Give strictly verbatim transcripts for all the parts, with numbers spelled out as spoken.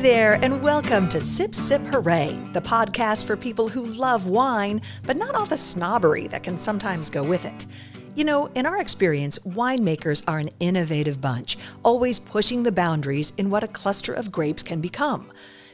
Hi there, and welcome to Sip Sip Hooray, the podcast for people who love wine, but not all the snobbery that can sometimes go with it. You know, in our experience, winemakers are an innovative bunch, always pushing the boundaries in what a cluster of grapes can become.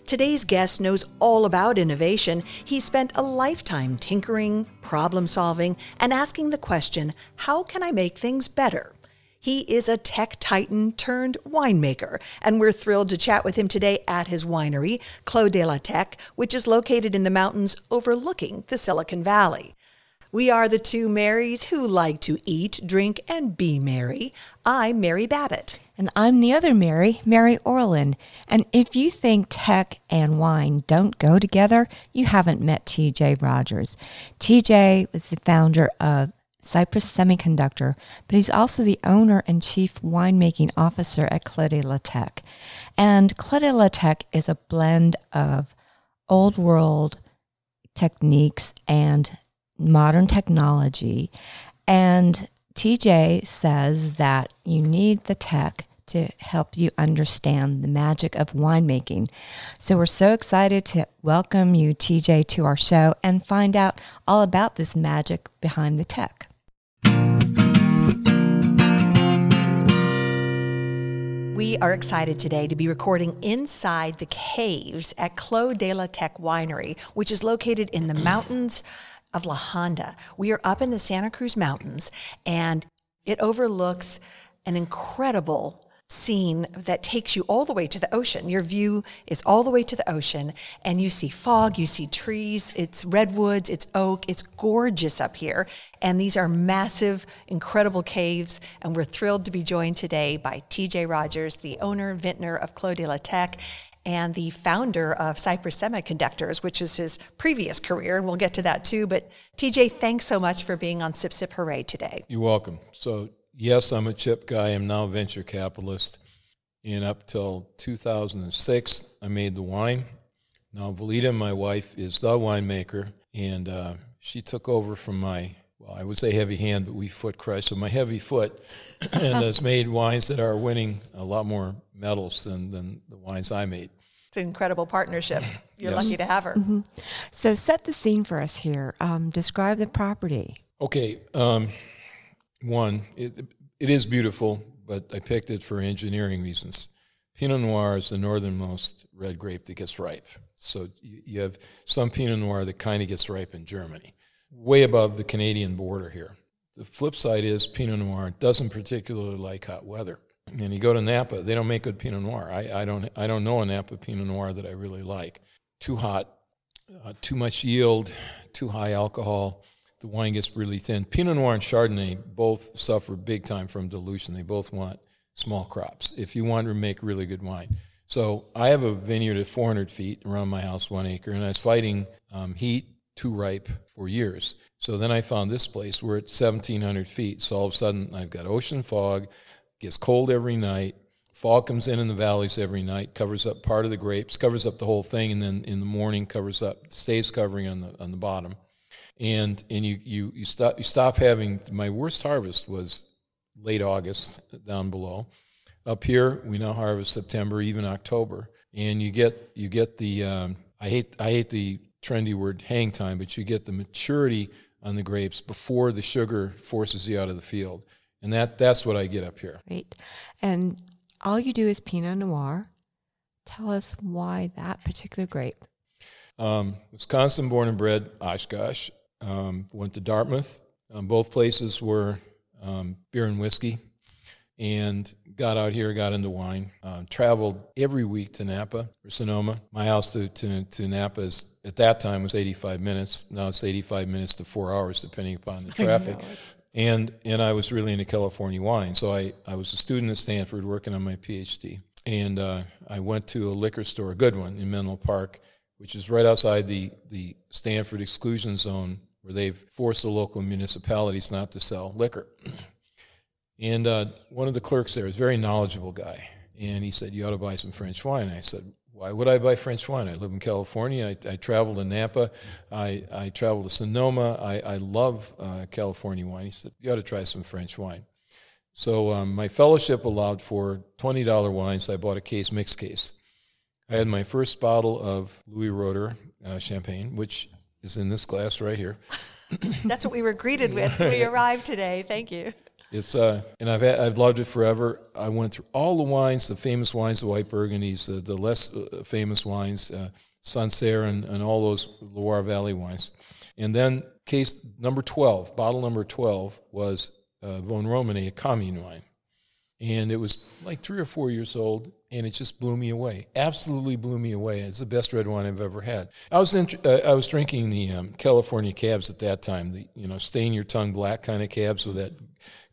Today's guest knows all about innovation. He spent a lifetime tinkering, problem solving, and asking the question, how can I make things better? He is a tech titan turned winemaker, and we're thrilled to chat with him today at his winery, Clos de la Tech, which is located in the mountains overlooking the Silicon Valley. We are the two Marys who like to eat, drink, and be merry. I'm Mary Babbitt. And I'm the other Mary, Mary Orland. And if you think tech and wine don't go together, you haven't met T J Rogers. T J was the founder of Cypress Semiconductor, but he's also the owner and chief winemaking officer at Clos de la Tech. And Clos de la Tech is a blend of old world techniques and modern technology. And T J says that you need the tech to help you understand the magic of winemaking. So we're so excited to welcome you, T J, to our show and find out all about this magic behind the tech. We are excited today to be recording inside the caves at Clos de la Tech Winery, which is located in the mountains of La Honda. We are up in the Santa Cruz Mountains, and it overlooks an incredible scene that takes you all the way to the ocean. Your view is all the way to the ocean, and you see fog, you see trees, it's redwoods, it's oak, it's gorgeous up here. And these are massive, incredible caves, and we're thrilled to be joined today by T J Rogers, the owner, vintner of Clos de la Tech, and the founder of Cypress Semiconductors, which is his previous career, and we'll get to that too. But T J, thanks so much for being on Sip Sip Hooray today. You're welcome. So yes, I'm a chip guy. I'm now a venture capitalist. And up till two thousand six, I made the wine. Now, Valita, my wife, is the winemaker. And uh, she took over from my, well, I would say heavy hand, but we foot crush. So my heavy foot and has made wines that are winning a lot more medals than, than the wines I made. It's an incredible partnership. You're yes. lucky to have her. Mm-hmm. So set the scene for us here. Um, describe the property. Okay. Um, One, it, it is beautiful, but I picked it for engineering reasons. Pinot Noir is the northernmost red grape that gets ripe. So you, you have some Pinot Noir that kind of gets ripe in Germany, way above the Canadian border here. The flip side is Pinot Noir doesn't particularly like hot weather. And you go to Napa, they don't make good Pinot Noir. I, I don't I don't know a Napa Pinot Noir that I really like. Too hot, uh, too much yield, too high alcohol. The wine gets really thin. Pinot Noir and Chardonnay both suffer big time from dilution. They both want small crops if you want to make really good wine. So I have a vineyard at four hundred feet around my house, one acre, and I was fighting um, heat, too ripe, for years. So then I found this place. We're at seventeen hundred feet. So all of a sudden I've got ocean fog, gets cold every night. Fog comes in in the valleys every night, covers up part of the grapes, covers up the whole thing, and then in the morning covers up, stays covering on the on the bottom. And and you, you, you stop you stop having, my worst harvest was late August down below. Up here we now harvest September, even October, and you get you get the um, I hate I hate the trendy word hang time, but you get the maturity on the grapes before the sugar forces you out of the field, and that that's what I get up here. Right, and all you do is Pinot Noir. Tell us why that particular grape. Um, Wisconsin born and bred, Oshkosh. Um, went to Dartmouth. Um, both places were um, beer and whiskey, and got out here, got into wine. Um, traveled every week to Napa or Sonoma. My house to, to, to Napa is, at that time was eighty-five minutes. Now it's eighty-five minutes to four hours, depending upon the traffic. And and I was really into California wine. So I, I was a student at Stanford working on my P H D, and uh, I went to a liquor store, a good one, in Menlo Park, which is right outside the, the Stanford exclusion zone, where they've forced the local municipalities not to sell liquor. And uh, one of the clerks there is a very knowledgeable guy, and he said, you ought to buy some French wine. I said, why would I buy French wine? I live in California. I, I travel to Napa. I, I travel to Sonoma. I, I love uh, California wine. He said, you ought to try some French wine. So um, my fellowship allowed for twenty dollar wines. I bought a case, mixed case. I had my first bottle of Louis Roeder uh, champagne, which is in this glass right here. That's what we were greeted with when we arrived today. Thank you. It's uh, and I've had, I've loved it forever. I went through all the wines, the famous wines, the white Burgundies, the, the less uh, famous wines, uh, Sancerre, and, and all those Loire Valley wines. And then case number twelve, bottle number twelve, was uh, Von Romane, a commune wine. And it was like three or four years old, and it just blew me away. Absolutely blew me away. It's the best red wine I've ever had. I was in, uh, I was drinking the um, California cabs at that time, the you know stain your tongue black kind of cabs with that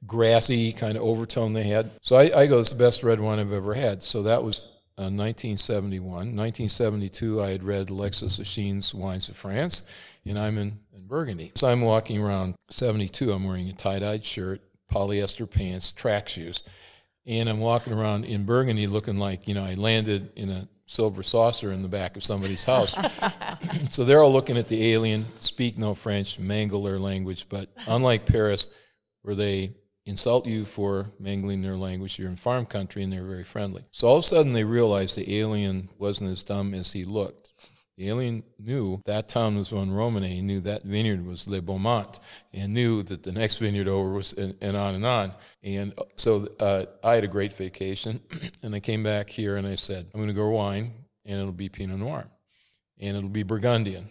grassy kind of overtone they had. So I, I go, it's the best red wine I've ever had. So that was uh, nineteen seventy-one. nineteen seventy-two, I had read Alexis Achin's Wines of France, and I'm in, in Burgundy. So I'm walking around seventy-two. I'm wearing a tie-dyed shirt, polyester pants, track shoes. And I'm walking around in Burgundy looking like, you know, I landed in a silver saucer in the back of somebody's house. So they're all looking at the alien, speak no French, mangle their language. But unlike Paris, where they insult you for mangling their language, you're in farm country and they're very friendly. So all of a sudden they realized the alien wasn't as dumb as he looked. The alien knew that town was Von Romane, knew that vineyard was Le Beaumont, and knew that the next vineyard over was, and, and on and on. And so uh, I had a great vacation, and I came back here and I said, I'm going to grow wine, and it'll be Pinot Noir, and it'll be Burgundian.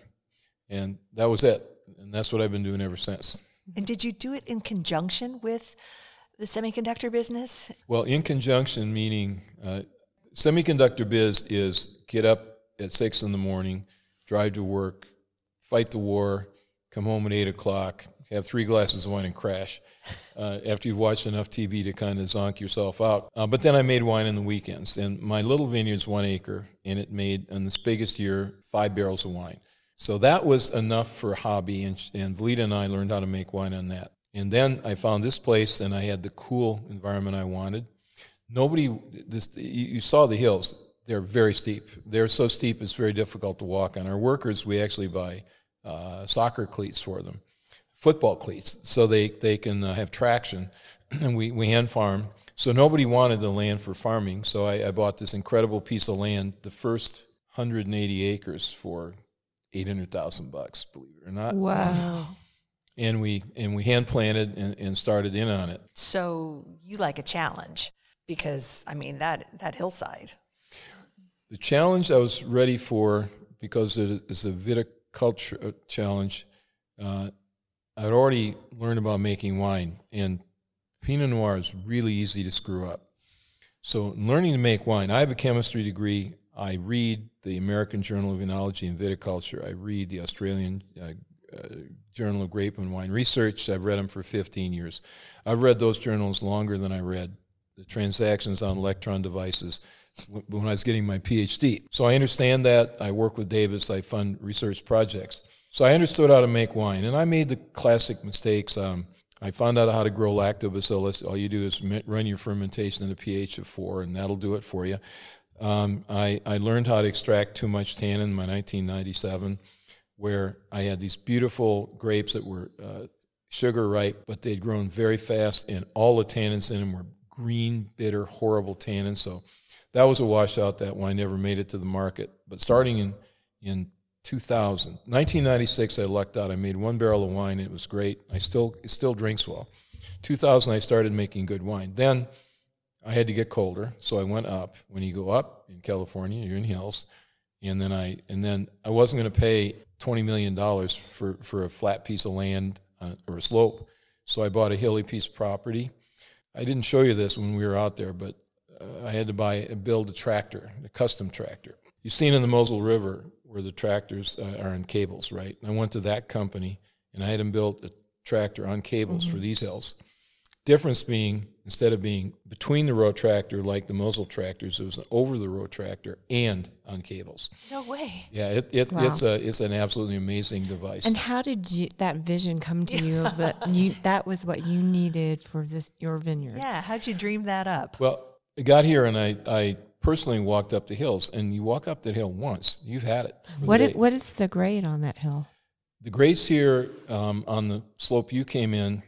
And that was it, and that's what I've been doing ever since. And did you do it in conjunction with the semiconductor business? Well, in conjunction meaning uh, semiconductor biz is get up at six in the morning, drive to work, fight the war, come home at eight o'clock, have three glasses of wine and crash uh, after you've watched enough T V to kind of zonk yourself out. Uh, but then I made wine on the weekends, and my little vineyard's one acre, and it made, in this biggest year, five barrels of wine. So that was enough for a hobby, and, and Valita and I learned how to make wine on that. And then I found this place, and I had the cool environment I wanted. Nobody, this, you saw the hills. They're very steep. They're so steep it's very difficult to walk on. Our workers, we actually buy uh, soccer cleats for them, football cleats, so they, they can uh, have traction. And we, we hand farm. So nobody wanted the land for farming, so I, I bought this incredible piece of land, the first one hundred eighty acres for eight hundred thousand bucks, believe it or not. Wow. And we and we hand planted and, and started in on it. So you like a challenge because, I mean, that that hillside. The challenge I was ready for, because it is a viticulture challenge, uh, I'd already learned about making wine, and Pinot Noir is really easy to screw up. So learning to make wine, I have a chemistry degree. I read the American Journal of Enology and Viticulture. I read the Australian uh, uh, Journal of Grape and Wine Research. I've read them for fifteen years. I've read those journals longer than I read the transactions on electron devices when I was getting my P H D. So I understand that. I work with Davis. I fund research projects. So I understood how to make wine, and I made the classic mistakes. Um, I found out how to grow lactobacillus. All you do is run your fermentation at a pH of four, and that'll do it for you. Um, I, I learned how to extract too much tannin in my nineteen ninety-seven, where I had these beautiful grapes that were uh, sugar ripe, but they'd grown very fast, and all the tannins in them were green, bitter, horrible tannins. So that was a washout. That wine never made it to the market. But starting in, in two thousand, nineteen ninety-six, I lucked out. I made one barrel of wine. It was great. I still it still drinks well. two thousand, I started making good wine. Then I had to get colder, so I went up. When you go up in California, you're in hills. And then I and then I wasn't going to pay twenty million dollars for, for a flat piece of land uh, or a slope. So I bought a hilly piece of property. I didn't show you this when we were out there, but I had to buy build a tractor, a custom tractor. You've seen in the Mosel River where the tractors uh, are on cables, right? And I went to that company, and I had them build a tractor on cables mm-hmm. for these hills. Difference being, instead of being between the row tractor like the Mosel tractors, it was an over-the-row tractor and on cables. No way. Yeah, it, it, wow. it's a it's an absolutely amazing device. And how did you, that vision come to you? But you, that was what you needed for this your vineyards. Yeah, how'd you dream that up? Well, I got here, and I, I personally walked up the hills, and you walk up that hill once, you've had it. What is, what is the grade on that hill? The grades here um, on the slope you came in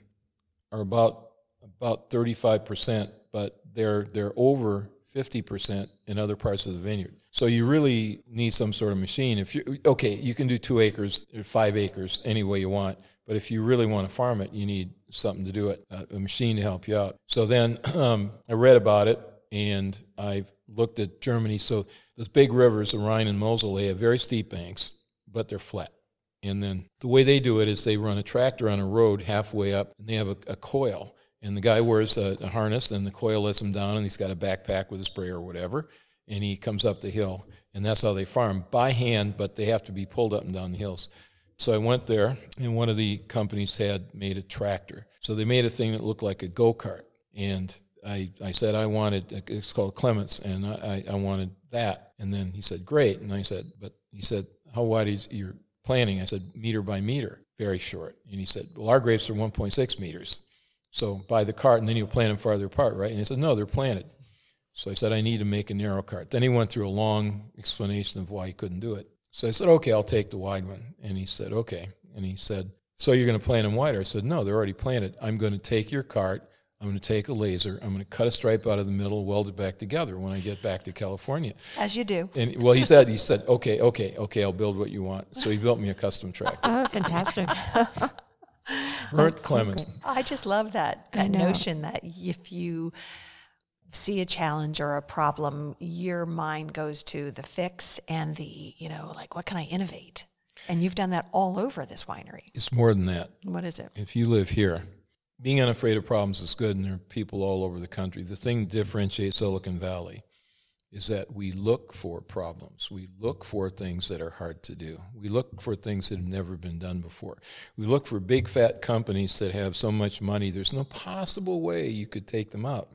are about about thirty-five percent, but they're they're over fifty percent in other parts of the vineyard. So you really need some sort of machine. If you okay, you can do two acres or five acres any way you want, but if you really want to farm it, you need something to do it, a machine to help you out. So then um, I read about it, and I've looked at Germany. So those big rivers, the Rhine and Mosel, they have very steep banks, but they're flat. And then the way they do it is they run a tractor on a road halfway up, and they have a, a coil. And the guy wears a, a harness, and the coil lets him down, and he's got a backpack with a spray or whatever, and he comes up the hill. And that's how they farm, by hand, but they have to be pulled up and down the hills. So I went there, and one of the companies had made a tractor. So they made a thing that looked like a go-kart. And I, I said I wanted, it's called Clements, and I, I wanted that. And then he said, great. And I said, but he said, how wide is your planning? I said, meter by meter, very short. And he said, well, our grapes are one point six meters. So buy the cart, and then you'll plant them farther apart, right? And he said, no, they're planted. So I said, I need to make a narrow cart. Then he went through a long explanation of why he couldn't do it. So I said, okay, I'll take the wide one. And he said, okay. And he said, so you're going to plant them wider? I said, no, they're already planted. I'm going to take your cart. I'm going to take a laser. I'm going to cut a stripe out of the middle, weld it back together when I get back to California. As you do. And well, he said, he said, okay, okay, okay, I'll build what you want. So he built me a custom tractor. Oh, fantastic. Bert Clements. So I just love that, that notion that if you see a challenge or a problem, your mind goes to the fix and the, you know, like, what can I innovate? And you've done that all over this winery. It's more than that. What is it? If you live here, being unafraid of problems is good, and there are people all over the country. The thing that differentiates Silicon Valley is that we look for problems. We look for things that are hard to do. We look for things that have never been done before. We look for big, fat companies that have so much money, there's no possible way you could take them out.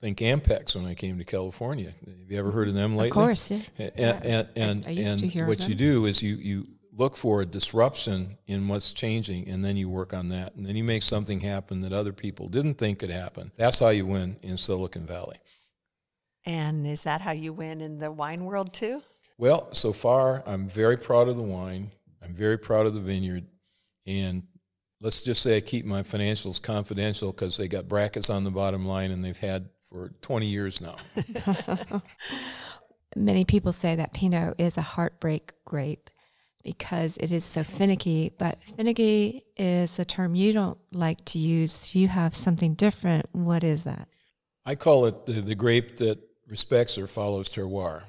Think Ampex when I came to California. Have you ever heard of them lately? Of course, yeah. And, and, and, I used and to hear what them. You do is you, you look for a disruption in what's changing, and then you work on that, and then you make something happen that other people didn't think could happen. That's how you win in Silicon Valley. And is that how you win in the wine world too? Well, so far, I'm very proud of the wine. I'm very proud of the vineyard. And let's just say I keep my financials confidential because they got brackets on the bottom line, and they've had for twenty years now. Many people say that Pinot is a heartbreak grape because it is so finicky, but finicky is a term you don't like to use. You have something different. What is that? I call it the, the grape that respects or follows terroir,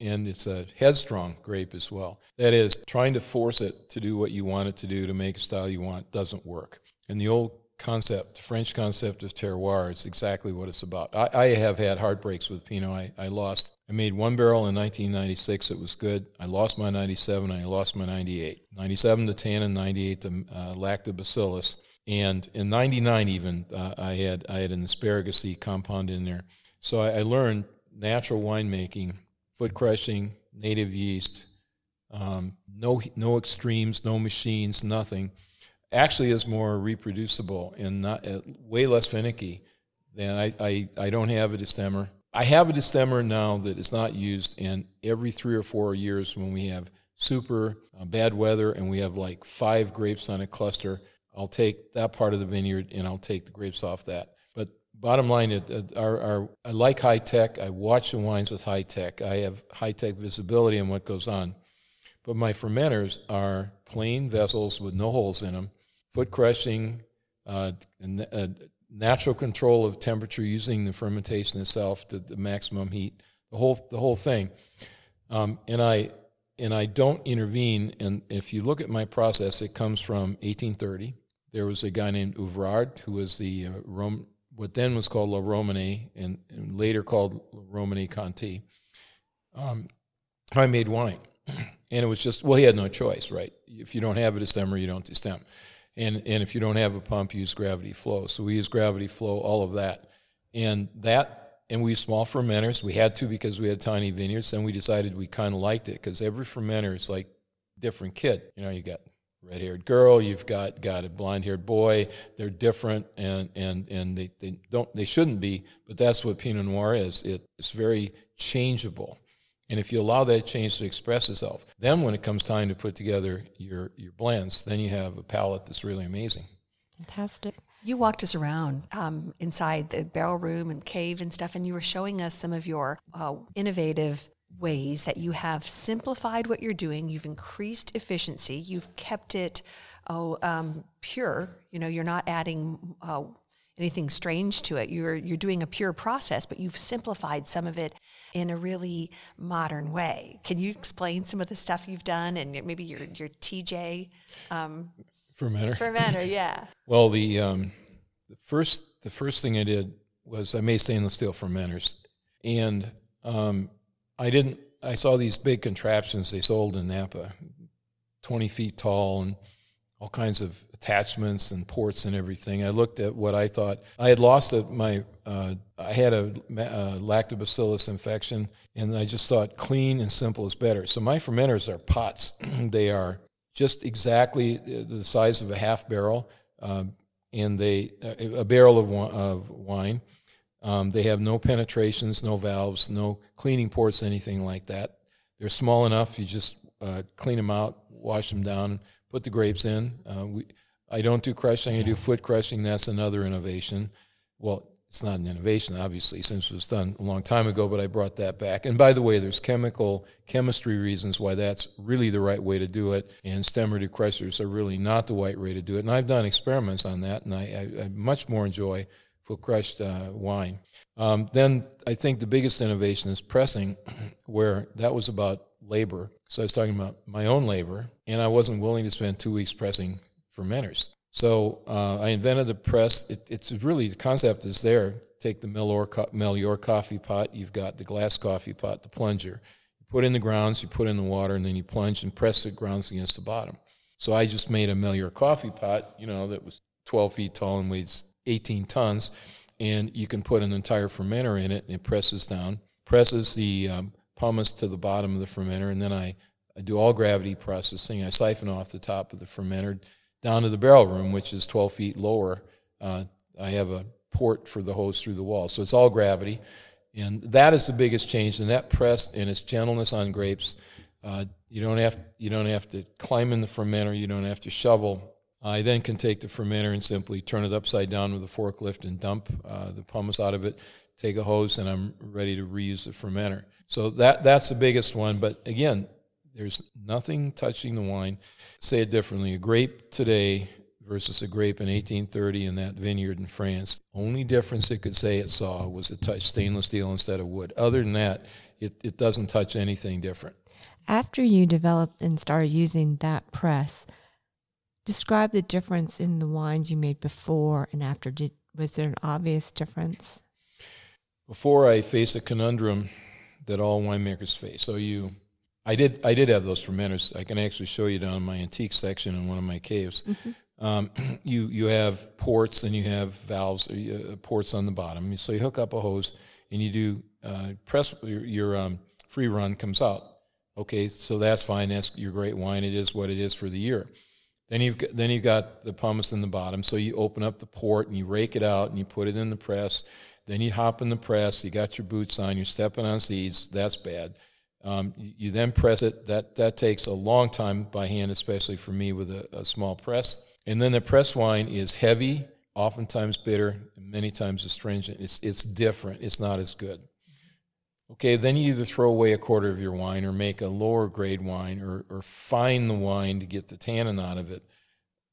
and it's a headstrong grape as well. That is, trying to force it to do what you want it to do to make a style you want doesn't work. And the old concept, the French concept of terroir, is exactly what it's about. I, I have had heartbreaks with Pinot. I, I lost. I made one barrel in nineteen ninety-six. It was good. I lost my ninety-seven. I lost my ninety-eight. ninety-seven to tannin, ninety-eight to uh, lactobacillus. And in ninety-nine even, uh, I had I had an asparagus-y compound in there. So I, I learned natural winemaking, foot crushing, native yeast, um, no no extremes, no machines, nothing. Actually is more reproducible and not uh, way less finicky than I, I, I don't have a destemmer. I have a destemmer now that is not used, and every three or four years when we have super uh, bad weather and we have like five grapes on a cluster, I'll take that part of the vineyard, and I'll take the grapes off that. But bottom line, it, uh, our, our, I like high tech. I watch the wines with high tech. I have high tech visibility on what goes on. But my fermenters are plain vessels with no holes in them, foot crushing, uh, n- uh, natural control of temperature using the fermentation itself to the maximum heat, the whole the whole thing. Um, and I and I don't intervene. And if you look at my process, it comes from eighteen thirty. There was a guy named Ouvrard who was the uh, Rome, what then was called La Romanée and, and later called La Romanée Conti. Um, I made wine, and it was just well, he had no choice, right? If you don't have a destemmer, you don't destem, and and if you don't have a pump, you use gravity flow. So we use gravity flow, all of that, and that, and we use small fermenters. We had to because we had tiny vineyards, and we decided we kind of liked it because every fermenter is like different kid. You know, you got red-haired girl, you've got, got a blonde-haired boy. They're different, and and, and they, they don't they shouldn't be, but that's what Pinot Noir is. It, it's very changeable, and if you allow that change to express itself, then when it comes time to put together your, your blends, then you have a palette that's really amazing. Fantastic. You walked us around um, inside the barrel room and cave and stuff, and you were showing us some of your uh, innovative ways that you have simplified what you're doing. You've increased efficiency. You've kept it oh, um, pure. You know, you're not adding uh, anything strange to it. You're you're doing a pure process, but you've simplified some of it in a really modern way. Can you explain some of the stuff you've done and maybe your your T J? Um, Fermenter. Fermenter, yeah. Well, the um, the first the first thing I did was I made stainless steel fermenters, and um, I didn't. I saw these big contraptions they sold in Napa, twenty feet tall, and all kinds of attachments and ports and everything. I looked at what I thought I had lost at my. Uh, I had a, a lactobacillus infection, and I just thought clean and simple is better. So my fermenters are pots. They are just exactly the size of a half barrel, um, and they a barrel of, of wine. Um, they have no penetrations, no valves, no cleaning ports, anything like that. They're small enough. You just uh, clean them out, wash them down, put the grapes in. Uh, we, I don't do crushing. I do foot crushing. That's another innovation. Well, it's not an innovation, obviously, since it was done a long time ago, but I brought that back. And by the way, there's chemical chemistry reasons why that's really the right way to do it, and stemmer to crushers are really not the right way to do it. And I've done experiments on that, and I, I, I much more enjoy foot crushed uh, wine. Um, then I think the biggest innovation is pressing, where that was about labor. So I was talking about my own labor, and I wasn't willing to spend two weeks pressing fermenters. So uh, I invented the press. It, it's really, the concept is there. Take the Melior, co- Melior coffee pot. You've got the glass coffee pot, the plunger. You put in the grounds, you put in the water, and then you plunge and press the grounds against the bottom. So I just made a Melior coffee pot, you know, that was twelve feet tall and weighs eighteen tons. And you can put an entire fermenter in it, and it presses down, presses the um, pumice to the bottom of the fermenter. And then I, I do all gravity processing. I siphon off the top of the fermenter down to the barrel room, which is twelve feet lower. Uh, I have a port for the hose through the wall. So it's all gravity. And that is the biggest change. And that press and its gentleness on grapes, uh, you don't have you don't have to climb in the fermenter. You don't have to shovel. I then can take the fermenter and simply turn it upside down with a forklift and dump uh, the pumice out of it, take a hose, and I'm ready to reuse the fermenter. So that that's the biggest one. But again, there's nothing touching the wine. Say it differently. A grape today versus a grape in eighteen thirty in that vineyard in France. Only difference it could say it saw was it touched stainless steel instead of wood. Other than that, it, it doesn't touch anything different. After you developed and started using that press, describe the difference in the wines you made before and after. Did, was there an obvious difference? Before, I face a conundrum that all winemakers face. So you... I did I did have those fermenters. I can actually show you down in my antique section in one of my caves. Mm-hmm. Um, you you have ports and you have valves, or you, uh, ports on the bottom. So you hook up a hose and you do uh, press, your, your um, free run comes out. Okay, so that's fine. That's your great wine. It is what it is for the year. Then you've got, then you've got the pumice in the bottom. So you open up the port and you rake it out and you put it in the press. Then you hop in the press. You got your boots on. You're stepping on seeds. That's bad. Um, you then press it. That that takes a long time by hand, especially for me with a, a small press. And then the press wine is heavy, oftentimes bitter, and many times astringent. It's it's different. It's not as good. Okay, then you either throw away a quarter of your wine or make a lower grade wine or, or fine the wine to get the tannin out of it.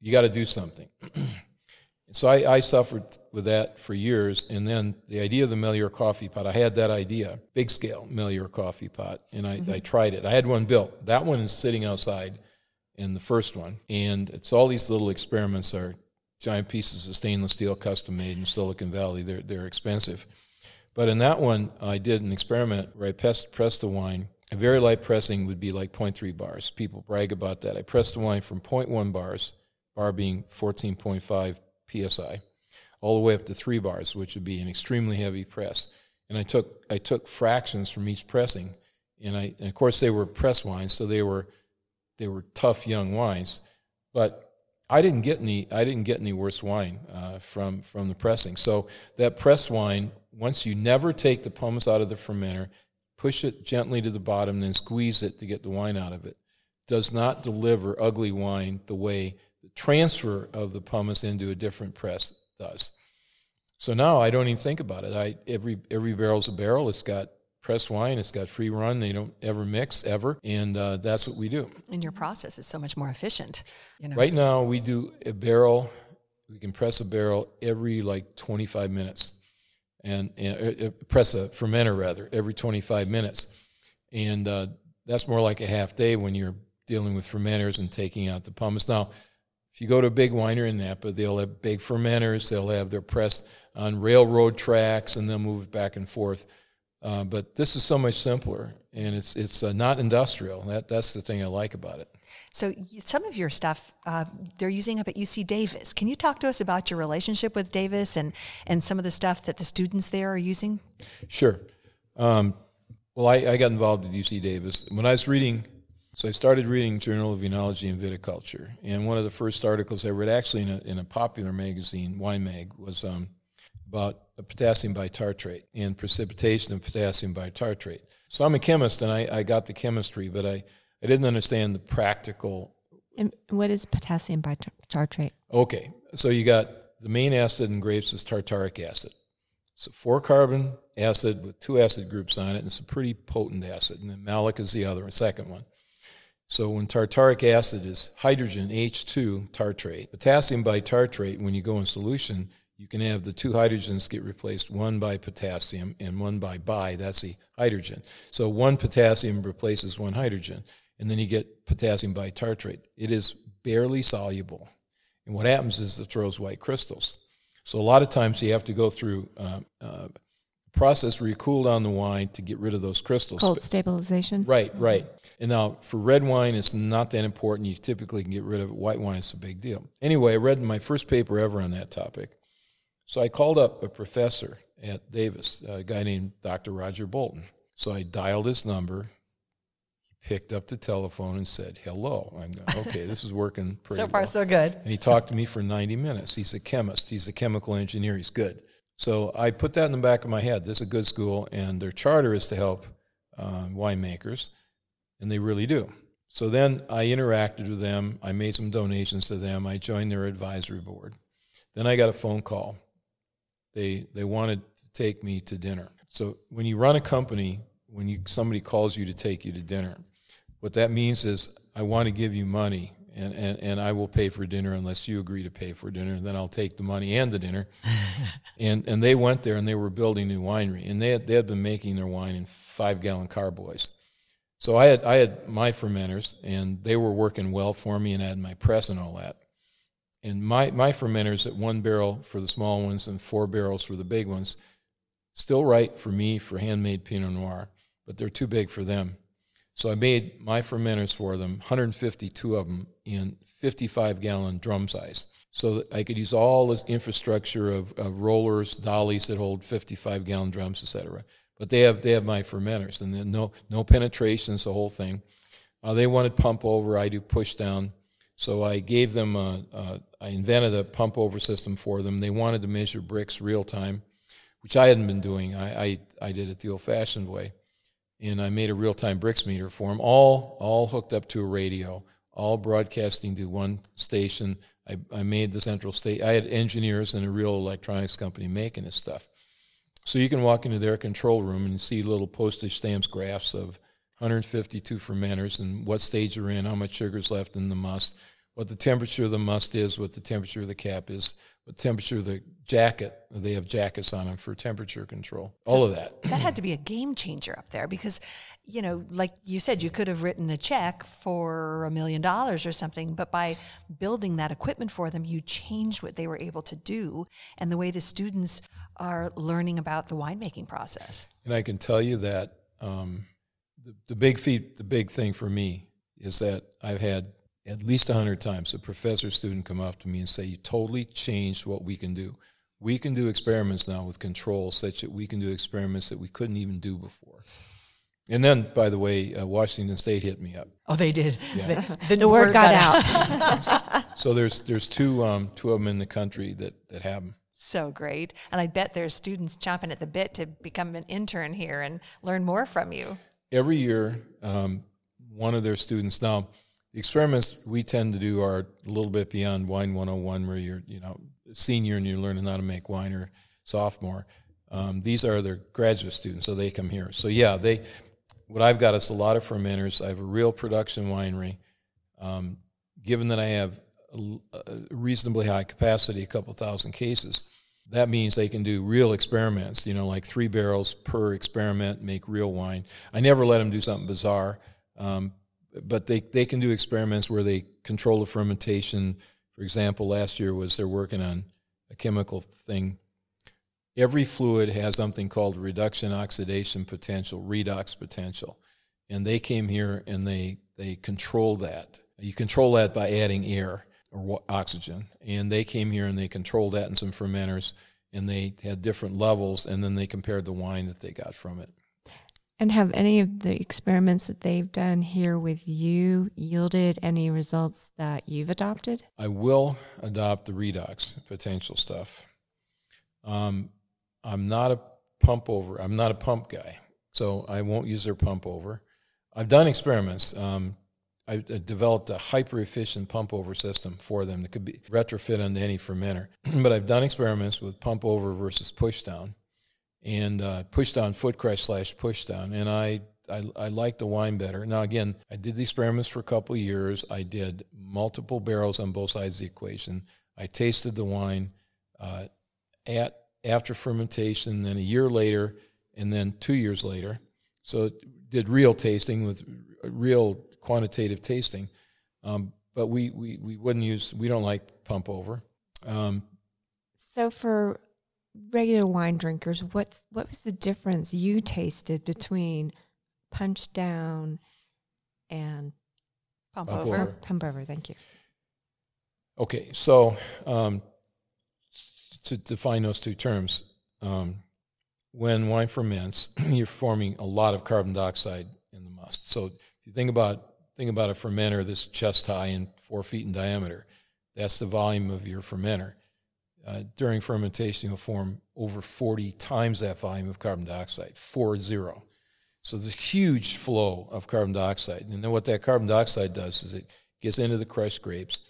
You got to do something. So I, I suffered with that for years, and then the idea of the Melior coffee pot, I had that idea, big-scale Melior coffee pot, and I, mm-hmm. I tried it. I had one built. That one is sitting outside in the first one, and it's all these little experiments are giant pieces of stainless steel custom-made in Silicon Valley. They're, they're expensive. But in that one, I did an experiment where I pressed, pressed the wine. A very light pressing would be like zero point three bars. People brag about that. I pressed the wine from zero point one bars, bar being fourteen point five P S I, all the way up to three bars, which would be an extremely heavy press. And I took I took fractions from each pressing, and I and of course they were press wines, so they were they were tough young wines. But I didn't get any I didn't get any worse wine uh, from from the pressing. So that press wine, once you never take the pumice out of the fermenter, push it gently to the bottom, then squeeze it to get the wine out of it, does not deliver ugly wine the way. Transfer of the pumice into a different press does. So now I don't even think about it. I every every barrel's a barrel. It's got pressed wine. It's got free run. They don't ever mix ever, and uh, that's what we do. And your process is so much more efficient. You know. Right now we do a barrel. We can press a barrel every like twenty-five minutes, and, and uh, press a fermenter rather every twenty-five minutes, and uh, that's more like a half day when you're dealing with fermenters and taking out the pumice. Now, if you go to a big winery in Napa, they'll have big fermenters. They'll have their press on railroad tracks, and they'll move it back and forth. Uh, but this is so much simpler, and it's it's uh, not industrial. That that's the thing I like about it. So some of your stuff uh, they're using up at U C Davis. Can you talk to us about your relationship with Davis and, and some of the stuff that the students there are using? Sure. Um, well, I, I got involved with U C Davis when I was reading. So I started reading Journal of Enology and Viticulture, and one of the first articles I read, actually in a, in a popular magazine, Wine Mag, was um, about potassium bitartrate and precipitation of potassium bitartrate. So I'm a chemist, and I, I got the chemistry, but I, I didn't understand the practical. And what is potassium bitartrate? Okay, so you got the main acid in grapes is tartaric acid. It's a four-carbon acid with two acid groups on it, and it's a pretty potent acid, and then malic is the other, second one. So when tartaric acid is hydrogen, H two, tartrate. Potassium bitartrate, when you go in solution, you can have the two hydrogens get replaced, one by potassium and one by bi, that's the hydrogen. So one potassium replaces one hydrogen, and then you get potassium bitartrate. It is barely soluble, and what happens is it throws white crystals. So a lot of times you have to go through uh, uh, process where you cool down the wine to get rid of those crystals. Cold stabilization. Right, right. And now for red wine, it's not that important. You typically can get rid of it. White wine is a big deal. Anyway, I read my first paper ever on that topic. So I called up a professor at Davis, a guy named Doctor Roger Bolton. So I dialed his number. He picked up the telephone and said, hello. I'm going, okay, this is working pretty So far, well. So good. And he talked to me for ninety minutes. He's a chemist. He's a chemical engineer. He's good. So I put that in the back of my head. This is a good school, and their charter is to help uh, winemakers, and they really do. So then I interacted with them. I made some donations to them. I joined their advisory board. Then I got a phone call. They they wanted to take me to dinner. So when you run a company, when you somebody calls you to take you to dinner, what that means is I want to give you money, and, and, and I will pay for dinner unless you agree to pay for dinner, and then I'll take the money and the dinner. and and they went there, and they were building a new winery, and they had, they had been making their wine in five-gallon carboys. So I had, I had my fermenters, and they were working well for me, and I had my press and all that. And my, my fermenters at one barrel for the small ones and four barrels for the big ones, still right for me for handmade Pinot Noir, but they're too big for them. So I made my fermenters for them, one hundred fifty-two of them, in fifty-five-gallon drum size, so that I could use all this infrastructure of, of rollers, dollies that hold fifty-five-gallon drums, et cetera. But they have they have my fermenters, and no no penetrations, the whole thing. Uh, they wanted pump over. I do push down. So I gave them, a, a, I invented a pump over system for them. They wanted to measure bricks real time, which I hadn't been doing. I, I, I did it the old-fashioned way. And I made a real-time bricks meter for them, all, all hooked up to a radio, all broadcasting to one station. I, I made the central state. I had engineers and a real electronics company making this stuff. So you can walk into their control room and see little postage stamps graphs of one hundred fifty-two fermenters and what stage you're in, how much sugar's left in the must, what the temperature of the must is, what the temperature of the cap is, what temperature of the jacket. They have jackets on them for temperature control, so all of that. That had to be a game changer up there because, you know, like you said, you could have written a check for a million dollars or something, but by building that equipment for them, you changed what they were able to do and the way the students are learning about the winemaking process. And I can tell you that um, the, the big feat, the big thing for me is that I've had at least one hundred times a professor student come up to me and say, you totally changed what we can do. We can do experiments now with control such that we can do experiments that we couldn't even do before. And then, by the way, uh, Washington State hit me up. Oh, they did. Yeah. The, the, the word, word got, got out. out. So there's there's two um, two of them in the country that, that have them. So great. And I bet there's students chomping at the bit to become an intern here and learn more from you. Every year, um, one of their students now... The experiments we tend to do are a little bit beyond Wine one oh one, where you're, you know, senior and you're learning how to make wine, or sophomore, um, these are their graduate students, so they come here. So yeah, they. What I've got is a lot of fermenters. I have a real production winery. Um, given that I have a, a reasonably high capacity, a couple thousand cases, that means they can do real experiments, you know, like three barrels per experiment, make real wine. I never let them do something bizarre, um, but they, they can do experiments where they control the fermentation. For example, last year was they're working on a chemical thing. Every fluid has something called reduction oxidation potential, redox potential. And they came here and they, they control that. You control that by adding air or oxygen. And they came here and they controlled that in some fermenters, and they had different levels, and then they compared the wine that they got from it. And have any of the experiments that they've done here with you yielded any results that you've adopted? I will adopt the redox potential stuff. Um, I'm not a pump over. I'm not a pump guy, so I won't use their pump over. I've done experiments. Um, I developed a hyper-efficient pump-over system for them that could be retrofit onto any fermenter. But I've done experiments with pump-over versus push-down, and uh, push-down, foot-crush slash push-down, and I, I, I like the wine better. Now, again, I did the experiments for a couple of years. I did multiple barrels on both sides of the equation. I tasted the wine uh, at after fermentation, then a year later, and then two years later. So did real tasting with real quantitative tasting, um, but we, we, we wouldn't use, we don't like pump over. Um, so for regular wine drinkers, what's, what was the difference you tasted between punch down and pump, pump over? over? Pump over, thank you. Okay, so um, to define those two terms, um, when wine ferments, you're forming a lot of carbon dioxide in the must. So if you think about Think about a fermenter that's chest high and four feet in diameter. That's the volume of your fermenter. Uh, during fermentation, you'll form over forty times that volume of carbon dioxide, four zero. So there's a huge flow of carbon dioxide. And then what that carbon dioxide does is it gets into the crushed grapes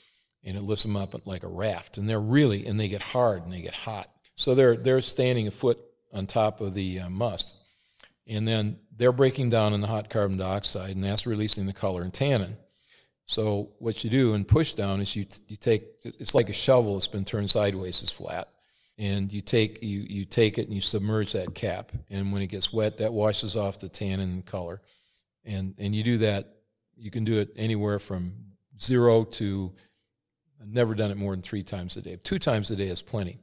and it lifts them up like a raft. And they're really, and they get hard and they get hot. So they're, they're standing a foot on top of the uh, must. And then they're breaking down in the hot carbon dioxide, and that's releasing the color and tannin. So what you do in push down is you you take, it's like a shovel that's been turned sideways, it's flat, and you take you you take it and you submerge that cap, and when it gets wet, that washes off the tannin and color, and and you do that. You can do it anywhere from zero to, I've never done it more than three times a day. Two times a day is plenty.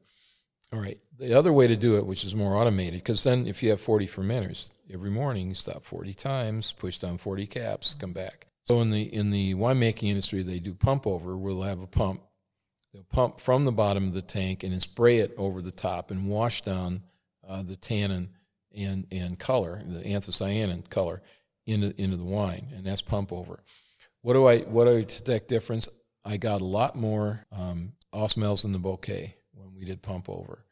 All right. The other way to do it, which is more automated, because then if you have forty fermenters every morning, you stop forty times, push down forty caps, come back. So in the in the winemaking industry, they do pump over. We'll have a pump. They'll pump from the bottom of the tank and then spray it over the top and wash down uh, the tannin and and color, the anthocyanin color, into into the wine, and that's pump over. What do I what do I detect difference? I got a lot more um, off smells in the bouquet when we did pump over.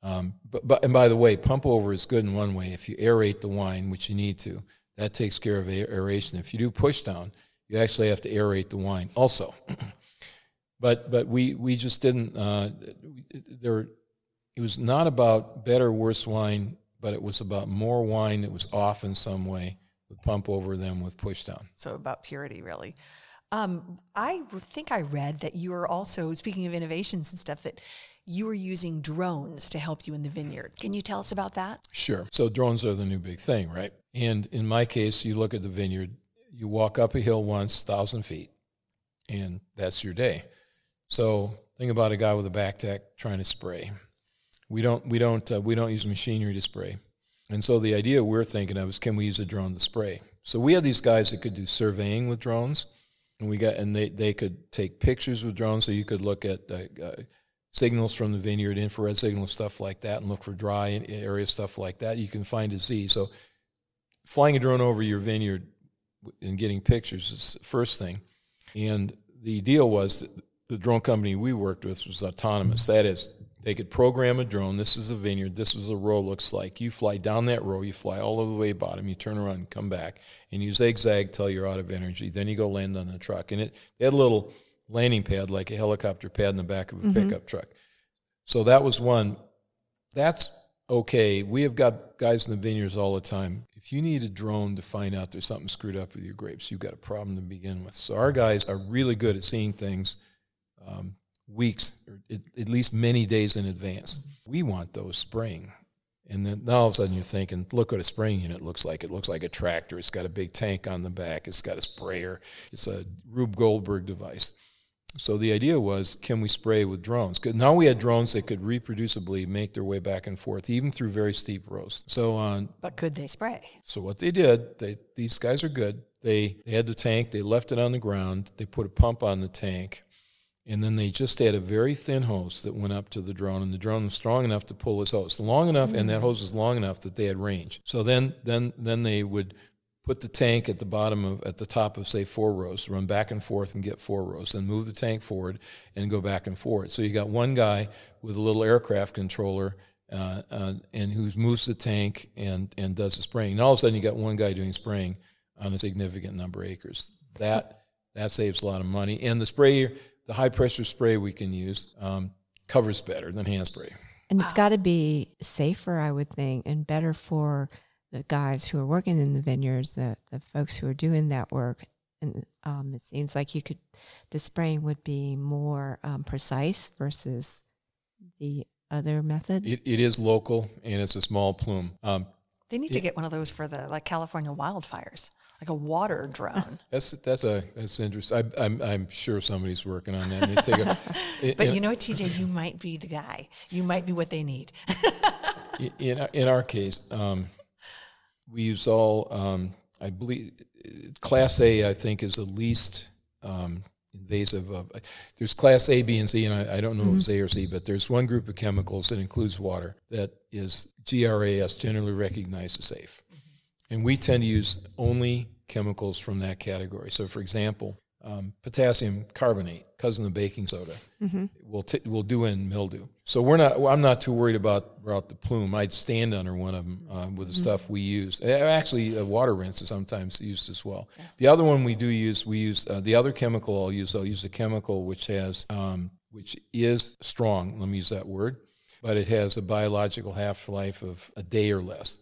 Um, but, but and by the way, pump over is good in one way. If you aerate the wine, which you need to, that takes care of aeration. If you do push down, you actually have to aerate the wine also. but but we we just didn't. Uh, there, it was not about better or worse wine, but it was about more wine that was off in some way with pump over than with push down. So about purity, really. Um, I think I read that you are also, speaking of innovations and stuff, that you were using drones to help you in the vineyard. Can you tell us about that? Sure. So drones are the new big thing, right? And in my case, you look at the vineyard, you walk up a hill once, one thousand feet, and that's your day. So think about a guy with a backpack trying to spray. We don't, we don't, uh, we don't use machinery to spray. And so the idea we're thinking of is, can we use a drone to spray? So we had these guys that could do surveying with drones. And we got, and they, they could take pictures with drones, so you could look at uh, uh, signals from the vineyard, infrared signals, stuff like that, and look for dry area, stuff like that. You can find disease. So flying a drone over your vineyard and getting pictures is the first thing. And the deal was that the drone company we worked with was autonomous. That is, they could program a drone. This is a vineyard. This is what a row looks like. You fly down that row. You fly all the way bottom. You turn around and come back. And you zigzag till you're out of energy. Then you go land on the truck. And it, they had a little landing pad, like a helicopter pad in the back of a mm-hmm. pickup truck. So that was one. That's okay. We have got guys in the vineyards all the time. If you need a drone to find out there's something screwed up with your grapes, you've got a problem to begin with. So our guys are really good at seeing things um, weeks, or at, at least many days in advance. We want those spraying. And then now all of a sudden you're thinking, look what a spraying unit looks like. It looks like a tractor. It's got a big tank on the back. It's got a sprayer. It's a Rube Goldberg device. So the idea was, can we spray with drones? Because now we had drones that could reproducibly make their way back and forth, even through very steep rows. So on. But could they spray? So what they did, they, these guys are good. They, they had the tank. They left it on the ground. They put a pump on the tank. And then they just had a very thin hose that went up to the drone, and the drone was strong enough to pull this hose. Long enough, mm-hmm. and that hose was long enough that they had range. So then then, then they would put the tank at the bottom of, at the top of, say, four rows, run back and forth and get four rows, then move the tank forward and go back and forth. So you got one guy with a little aircraft controller uh, uh, and who moves the tank and, and does the spraying. And all of a sudden you got one guy doing spraying on a significant number of acres. That, that saves a lot of money. And the sprayer... the high-pressure spray we can use um, covers better than hand spray. And it's got to be safer, I would think, and better for the guys who are working in the vineyards, the, the folks who are doing that work. And um, it seems like you could, the spraying would be more um, precise versus the other method. It, it is local, and it's a small plume. Um, they need it, to get one of those for the like California wildfires. Like a water drone. That's that's a that's interesting. I, I'm I'm sure somebody's working on that. And take a, it, but you know, T J, you might be the guy. You might be what they need. in in our case, um, we use all. Um, I believe Class A, I think, is the least um, invasive. Of, there's Class A, B, and C, and I, I don't know mm-hmm. if it's A or C, but there's one group of chemicals that includes water that is G R A S, generally recognized as safe. And we tend to use only chemicals from that category. So, for example, um, potassium carbonate, cousin of baking soda, mm-hmm. will t- will do in mildew. So we're not. I'm not too worried about, about the plume. I'd stand under one of them um, with the mm-hmm. stuff we use. Actually, uh, water rinse is sometimes used as well. The other one we do use, we use uh, the other chemical I'll use. I'll use a chemical which has um, which is strong. Let me use that word, but it has a biological half-life of a day or less.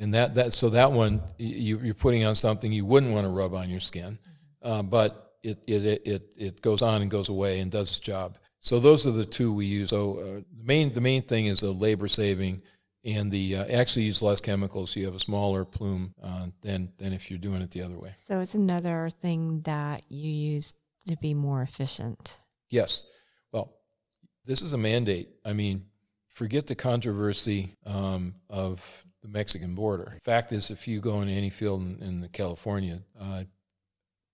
And that, that so that one, you, you're putting on something you wouldn't want to rub on your skin, uh, but it, it it it goes on and goes away and does its job. So those are the two we use. So uh, the main the main thing is the labor saving, and the uh, actually use less chemicals. So you have a smaller plume uh, than than if you're doing it the other way. So it's another thing that you use to be more efficient. Yes. Well, this is a mandate. I mean, forget the controversy um, of the Mexican border. Fact is, if you go in any field in, in California, uh,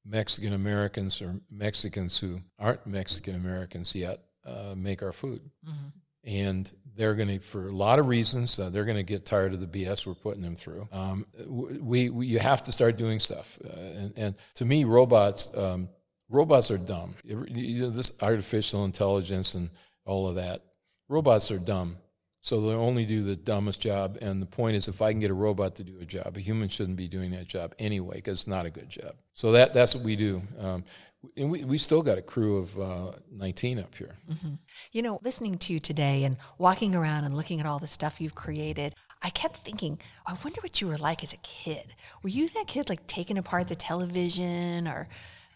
Mexican Americans or Mexicans who aren't Mexican Americans yet uh, make our food. Mm-hmm. And they're going to, for a lot of reasons, uh, they're going to get tired of the B S we're putting them through. Um, we, we you have to start doing stuff. Uh, and, and to me, robots um, robots are dumb. You know, this artificial intelligence and all of that. Robots are dumb. So they only do the dumbest job, and the point is, if I can get a robot to do a job, a human shouldn't be doing that job anyway, because it's not a good job. So that that's what we do. Um, and we, we still got a crew of uh, nineteen up here. Mm-hmm. You know, listening to you today and walking around and looking at all the stuff you've created, I kept thinking, I wonder what you were like as a kid. Were you that kid, like, taking apart the television or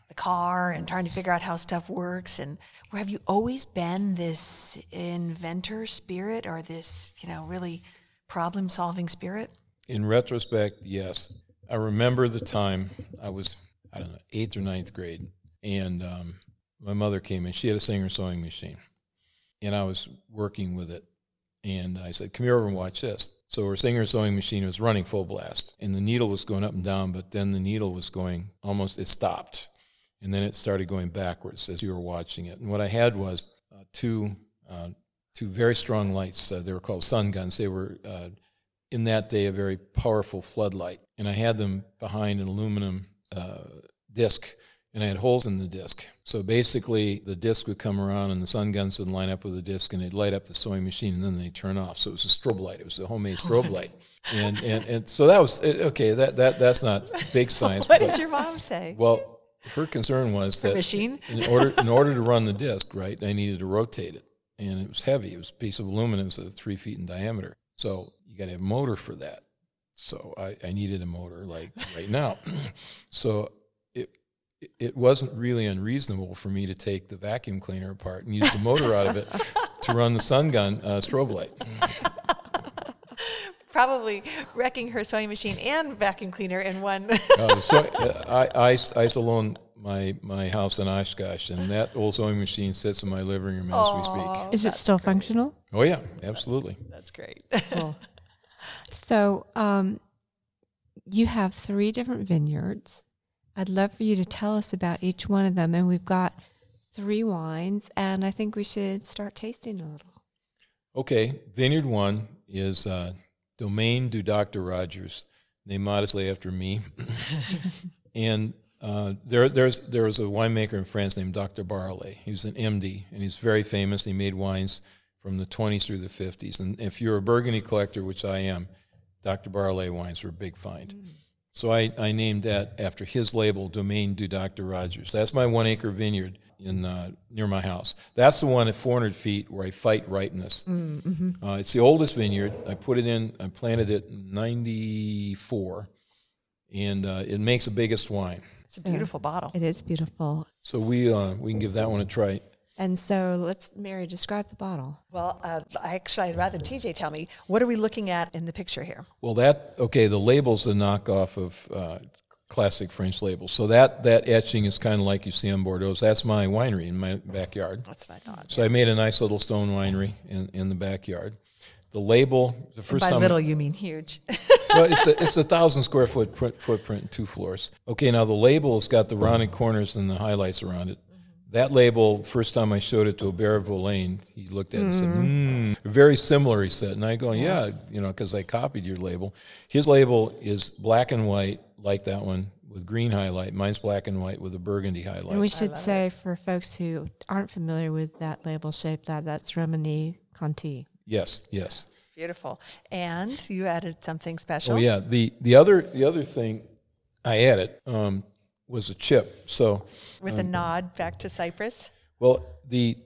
the car and trying to figure out how stuff works? And have you always been this inventor spirit, or this, you know, really problem-solving spirit? In retrospect, yes. I remember the time I was, I don't know, eighth or ninth grade, and um, my mother came in. She had a Singer sewing machine, and I was working with it. And I said, come here over and watch this. So her Singer sewing machine was running full blast, and the needle was going up and down, but then the needle was going almost, it stopped. And then it started going backwards as you were watching it. And what I had was uh, two uh, two very strong lights. Uh, they were called sun guns. They were, uh, in that day, a very powerful floodlight. And I had them behind an aluminum uh, disc, and I had holes in the disc. So basically, the disc would come around, and the sun guns would line up with the disc, and they'd light up the sewing machine, and then they'd turn off. So it was a strobe light. It was a homemade strobe light. And, and and so that was, okay, That that that's not big science. What but, did your mom say? Well, her concern was that machine? in order in order to run the disc, right, I needed to rotate it. and it was heavy. It was a piece of aluminum, so three feet in diameter. So you got to have a motor for that. So I, I needed a motor like right now. So it it wasn't really unreasonable for me to take the vacuum cleaner apart and use the motor out of it to run the sun gun uh, strobe light. Probably wrecking her sewing machine and vacuum cleaner in one. uh, so uh, I, I, I loaned my my house in Oshkosh, and that old sewing machine sits in my living room as Aww, we speak. Is it still great. Functional? Oh, yeah, absolutely. That's great. Cool. So um, you have three different vineyards. I'd love for you to tell us about each one of them, and we've got three wines, and I think we should start tasting a little. Okay, Vineyard One is... Uh, Domaine du Doctor Rogers, named modestly after me. And uh, there, there's, there was a winemaker in France named Doctor Barley. He was an M D, and he's very famous. He made wines from the twenties through the fifties. And if you're a Burgundy collector, which I am, Doctor Barley wines were a big find. Mm. So I, I named that after his label, Domaine du Doctor Rogers. That's my one-acre vineyard in uh, near my house. That's the one at four hundred feet where I fight ripeness. Mm-hmm. Uh, it's the oldest vineyard. I put it in, I planted it in ninety-four, and uh, it makes the biggest wine. It's a beautiful yeah. bottle. It is beautiful. So we uh, we can give that one a try. And so let's, Mary, describe the bottle. Well, uh, actually, I'd rather T J tell me, what are we looking at in the picture here? Well, that, okay, the label's the knockoff of uh, classic French labels. So that, that etching is kind of like you see on Bordeaux's. That's my winery in my backyard. That's what I thought. So yeah. I made a nice little stone winery in, in the backyard. The label, the first time. By little, I, you mean huge. Well, it's a, it's a thousand square foot print, footprint and two floors. Okay, now the label's got the rounded corners and the highlights around it. That label, first time I showed it to Aubert Volaine, he looked at it and said, hmm, very similar, he said. And I go, yeah, you know, because I copied your label. His label is black and white, like that one, with green highlight. Mine's black and white with a burgundy highlight. And we should say, it. for folks who aren't familiar with that label shape, that that's Romani Conti. Yes, yes. Beautiful. And you added something special. Oh, yeah. The, the, other, the other thing I added... Um, was a chip, so with um, a nod back to Cyprus. Well, the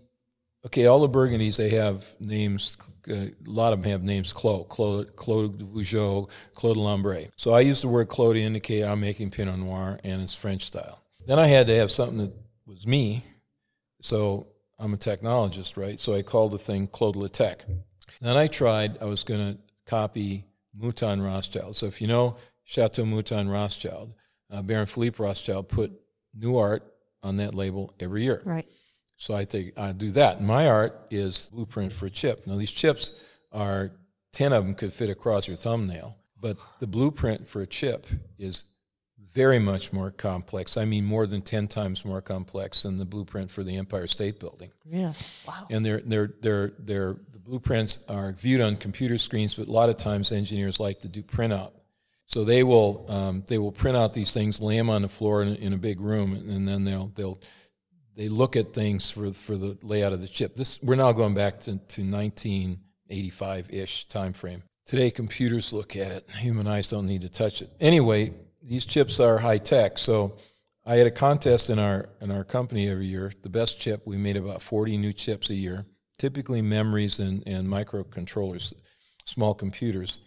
okay, all the Burgundies, they have names. Uh, a lot of them have names: Clos, Clos, Clos de Vougeot, Clos de Lambré. So I used the word Clos to indicate I'm making Pinot Noir, and it's French style. Then I had to have something that was me. So I'm a technologist, right? So I called the thing Clos de la Tech. Then I tried. I was going to copy Mouton Rothschild. So if you know Chateau Mouton Rothschild. Uh, Baron Philippe Rothschild put new art on that label every year. Right. So I think I'll do that. My art is blueprint for a chip. Now, these chips are, ten of them could fit across your thumbnail, but the blueprint for a chip is very much more complex. I mean, more than ten times more complex than the blueprint for the Empire State Building. Yeah. Wow. And they're, they're, they're, they're, the blueprints are viewed on computer screens, but a lot of times engineers like to do printout. So they will um, they will print out these things, lay them on the floor in, in a big room, and, and then they'll they'll they look at things for for the layout of the chip. This we're now going back to nineteen eighty-five-ish time frame. Today, computers look at it; human eyes don't need to touch it. Anyway, these chips are high tech. So I had a contest in our in our company every year. The best chip, we made about forty new chips a year, typically memories and and microcontrollers, small computers.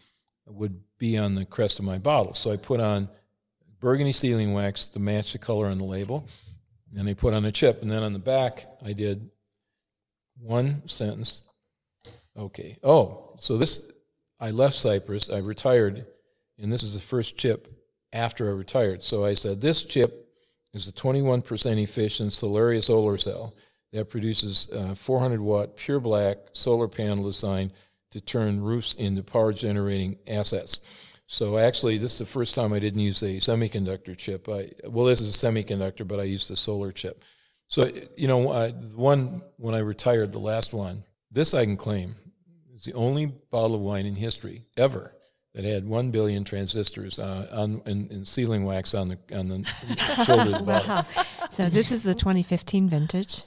Would be on the crest of my bottle. So I put on burgundy sealing wax to match the color on the label, and I put on a chip. And then on the back, I did one sentence. Okay. Oh, so this, I left Cyprus, I retired, and this is the first chip after I retired. So I said, this chip is a twenty-one percent efficient Solarius solar cell that produces uh, four hundred watt pure black solar panel design to turn roofs into power-generating assets. So actually, this is the first time I didn't use a semiconductor chip. I, well, this is a semiconductor, but I used the solar chip. So, you know, I, the one when I retired, the last one, this I can claim is the only bottle of wine in history ever that had one billion transistors uh, on and sealing wax on the on the shoulder of the bottle. Wow. So this is the twenty fifteen vintage.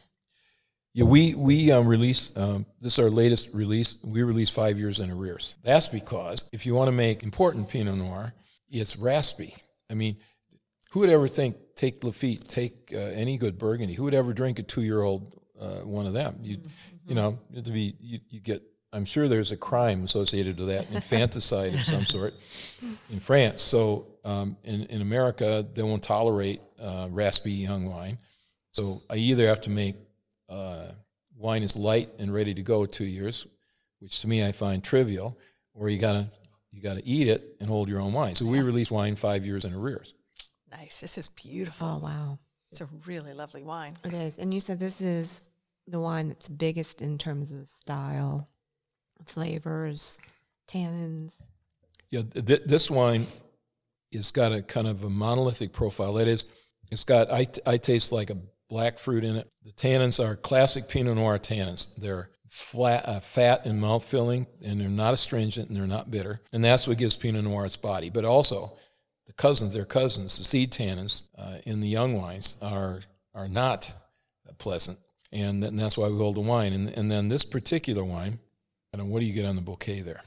Yeah, we, we um, release, um, this is our latest release, we release five years in arrears. That's because if you want to make important Pinot Noir, it's raspy. I mean, who would ever think, take Lafitte, take uh, any good Burgundy, who would ever drink a two-year-old uh, one of them. You, mm-hmm. you know, to be you, you get. I'm sure there's a crime associated with that, infanticide of some sort, in France. So um, in in America, they won't tolerate uh, raspy young wine. So I either have to make uh, wine is light and ready to go two years, which to me I find trivial, or you gotta you gotta eat it and hold your own wine. So we yeah. release wine five years in arrears. Nice. This is beautiful. Oh wow. It's a really lovely wine. It is. And you said this is the wine that's biggest in terms of the style, flavors, tannins. Yeah, th- this wine has got a kind of a monolithic profile. That is, it's got, I, t- I taste like a black fruit in it. The tannins are classic Pinot Noir tannins. They're flat, uh, fat and mouth-filling, and they're not astringent, and they're not bitter. And that's what gives Pinot Noir its body. But also, the cousins, their cousins, the seed tannins uh, in the young wines are are not pleasant, and, th- and that's why we hold the wine. And, and then this particular wine, I don't know, what do you get on the bouquet there?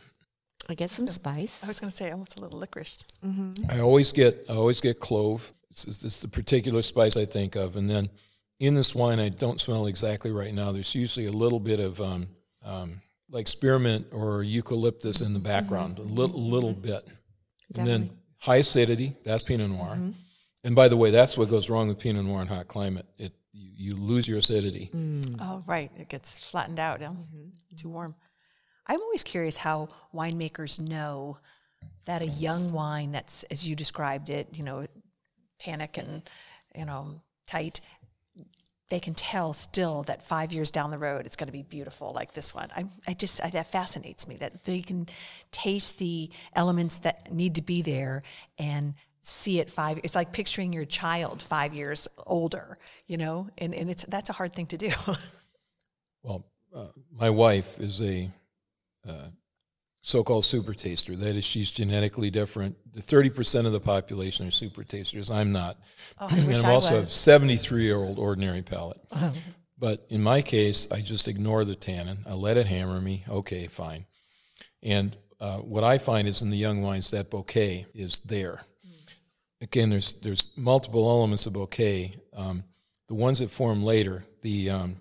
I get some spice. I was going to say almost a little licorice. Mm-hmm. I always get I always get clove. It's, it's, it's the particular spice I think of. And then in this wine, I don't smell exactly right now. There's usually a little bit of um, um, like spearmint or eucalyptus in the background, mm-hmm. a little, little bit. Definitely. And then high acidity, that's Pinot Noir. Mm-hmm. And by the way, that's what goes wrong with Pinot Noir in hot climate. It You, you lose your acidity. Mm. Oh, right. It gets flattened out. Yeah? Mm-hmm. Too warm. I'm always curious how winemakers know that a young wine that's, as you described it, you know, tannic and, you know, tight, they can tell still that five years down the road it's going to be beautiful like this one. I, I just, I, that fascinates me, that they can taste the elements that need to be there and see it five. It's like picturing your child five years older, you know, and, and it's that's a hard thing to do. Well, uh, my wife is a... Uh, so-called super taster. That is, she's genetically different. The thirty percent of the population are super tasters. I'm not. Oh, I wish and I'm I also was. a seventy-three-year-old ordinary palate. Oh. But in my case, I just ignore the tannin. I let it hammer me. Okay, fine. And uh, what I find is in the young wines, that bouquet is there. Mm. Again, there's there's multiple elements of bouquet. Um, the ones that form later, the um,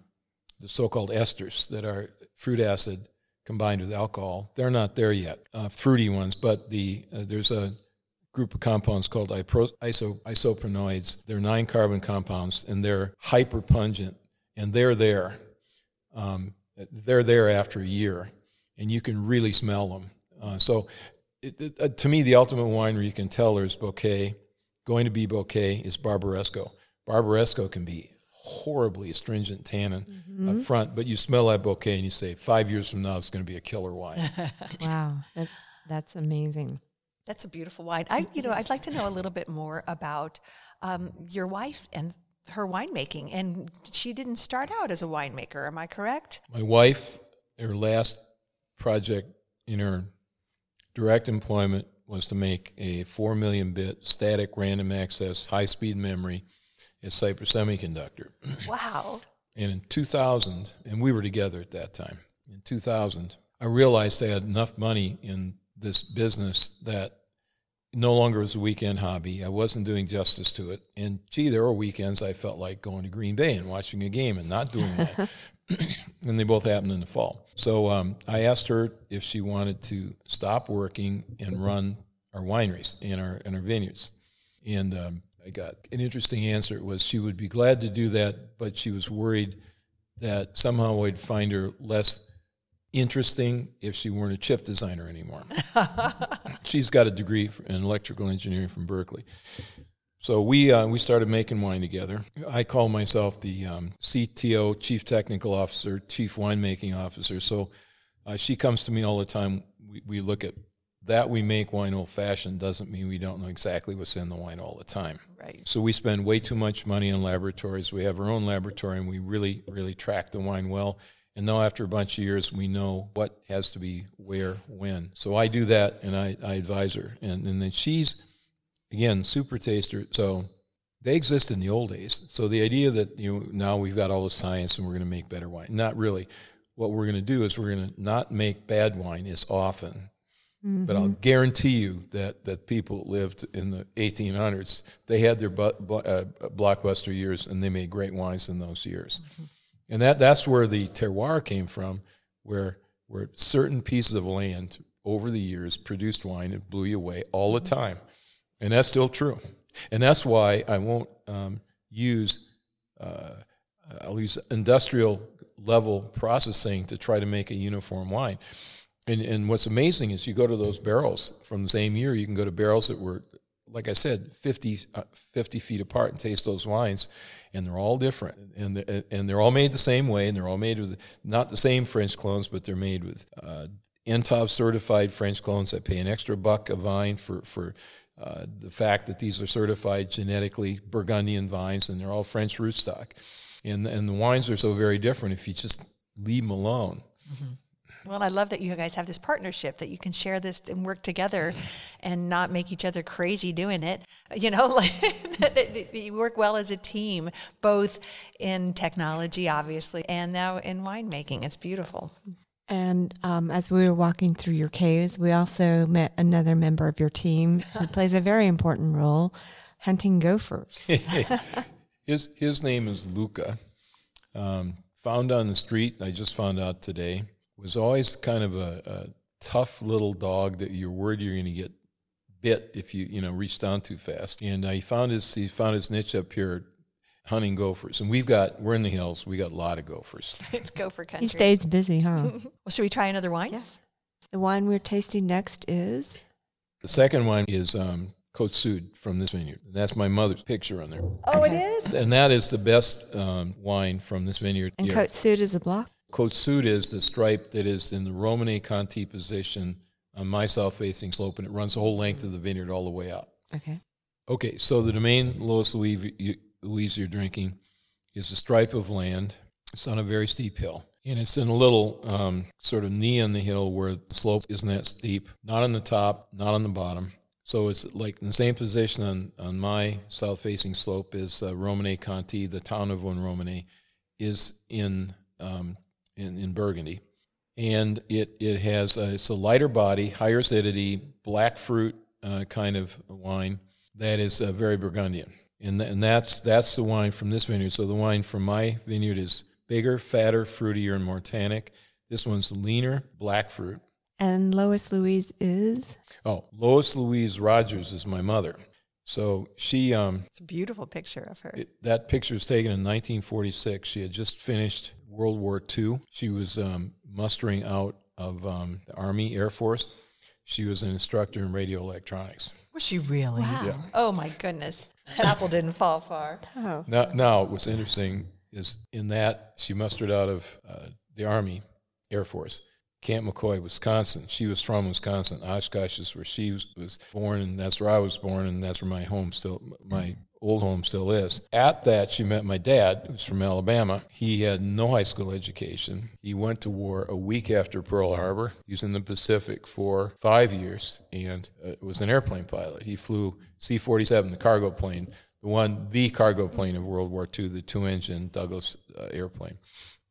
the so-called esters that are fruit acid, combined with alcohol, they're not there yet. Uh, fruity ones, but the uh, there's a group of compounds called ipro- iso- isopanoids. They're nine carbon compounds, and they're hyper pungent, and they're there. Um, they're there after a year, and you can really smell them. Uh, so, it, it, uh, to me, the ultimate wine where you can tell there's bouquet, going to be bouquet, is Barberesco. Barberesco can be horribly astringent tannin mm-hmm. up front, but you smell that bouquet and you say, five years from now, it's going to be a killer wine. Wow. That's, that's amazing. That's a beautiful wine. I, you know, I'd like to know a little bit more about um, your wife and her winemaking. And she didn't start out as a winemaker. Am I correct? My wife, her last project in her direct employment was to make a four million bit static random access high-speed memory at Cypress Semiconductor. Wow. And in two thousand, and we were together at that time, in two thousand, I realized I had enough money in this business that no longer was a weekend hobby. I wasn't doing justice to it. And gee, there were weekends I felt like going to Green Bay and watching a game and not doing that. And they both happened in the fall. So um, I asked her if she wanted to stop working and run our wineries and our, and our vineyards. And um, I got an interesting answer. It was she would be glad to do that, but she was worried that somehow I'd find her less interesting if she weren't a chip designer anymore. She's got a degree in electrical engineering from Berkeley. So we uh, we started making wine together. I call myself the um, C T O, Chief Technical Officer, Chief Winemaking Officer. So uh, she comes to me all the time. We, we look at that we make wine old-fashioned doesn't mean we don't know exactly what's in the wine all the time. Right. So we spend way too much money on laboratories. We have our own laboratory, and we really, really track the wine well. And now after a bunch of years, we know what has to be where, when. So I do that, and I, I advise her. And, and then she's, again, super taster. So they exist in the old days. So the idea that you know now we've got all the science and we're going to make better wine, not really. What we're going to do is we're going to not make bad wine as often. Mm-hmm. But I'll guarantee you that, that people lived in the eighteen hundreds. They had their bu- bu- uh, blockbuster years, and they made great wines in those years. Mm-hmm. And that, that's where the terroir came from, where, where certain pieces of land over the years produced wine and blew you away all the time. And that's still true. And that's why I won't um, use, uh, I'll use industrial level processing to try to make a uniform wine. And, and what's amazing is you go to those barrels from the same year, you can go to barrels that were, like I said, fifty, uh, fifty feet apart and taste those wines, and they're all different. And they're, and they're all made the same way, and they're all made with not the same French clones, but they're made with uh, N T O V-certified French clones that pay an extra buck a vine for, for uh, the fact that these are certified genetically Burgundian vines, and they're all French rootstock. And, and the wines are so very different if you just leave them alone. Mm-hmm. Well, and I love that you guys have this partnership, that you can share this and work together and not make each other crazy doing it. You know, like that you work well as a team, both in technology, obviously, and now in winemaking. It's beautiful. And um, as we were walking through your caves, we also met another member of your team who plays a very important role, hunting gophers. his, his name is Luca. Um, found on the street, I just found out today. Was always kind of a, a tough little dog that you're worried you're going to get bit if you, you know, reach down too fast. And uh, he found his he found his niche up here, hunting gophers. And we've got we're in the hills. We got a lot of gophers. It's gopher country. He stays busy, huh? Well, should we try another wine? Yes. The wine we're tasting next is the second wine is um, Côte Sud from this vineyard. That's my mother's picture on there. Oh, okay. It is. And that is the best um, wine from this vineyard. And Côte Sud is a block. Côte Sud is the stripe that is in the Romanée Conti position on my south-facing slope, and it runs the whole length of the vineyard all the way out. Okay. Okay, so the domaine Louis Louise you're drinking is a stripe of land. It's on a very steep hill, and it's in a little um, sort of knee on the hill where the slope isn't that steep, not on the top, not on the bottom. So it's like in the same position on, on my south-facing slope as uh, Romanée Conti. The town of One Romanée is in... Um, In, in Burgundy, and it it has a, it's a lighter body, higher acidity, black fruit uh, kind of wine that is uh, very Burgundian, and th- and that's that's the wine from this vineyard. So the wine from my vineyard is bigger, fatter, fruitier, and more tannic. This one's leaner, black fruit. And Louis Louise is oh Louis Louise Rogers is my mother. So she um. It's a beautiful picture of her. It, that picture was taken in nineteen forty-six. She had just finished World War Two. She was um, mustering out of um, the Army Air Force. She was an instructor in radio electronics. Was she really? Wow. Yeah. Oh, my goodness. Apple didn't fall far. Oh. Now, now, what's interesting is in that she mustered out of uh, the Army Air Force, Camp McCoy, Wisconsin. She was from Wisconsin. Oshkosh is where she was, was born, and that's where I was born, and that's where my home still, my old home still is. At that, she met my dad, who's from Alabama. He had no high school education. He went to war a week after Pearl Harbor. He was in the Pacific for five years and uh, was an airplane pilot. He flew C forty-seven, the cargo plane, the one, the cargo plane of World War Two, the two-engine Douglas uh, airplane.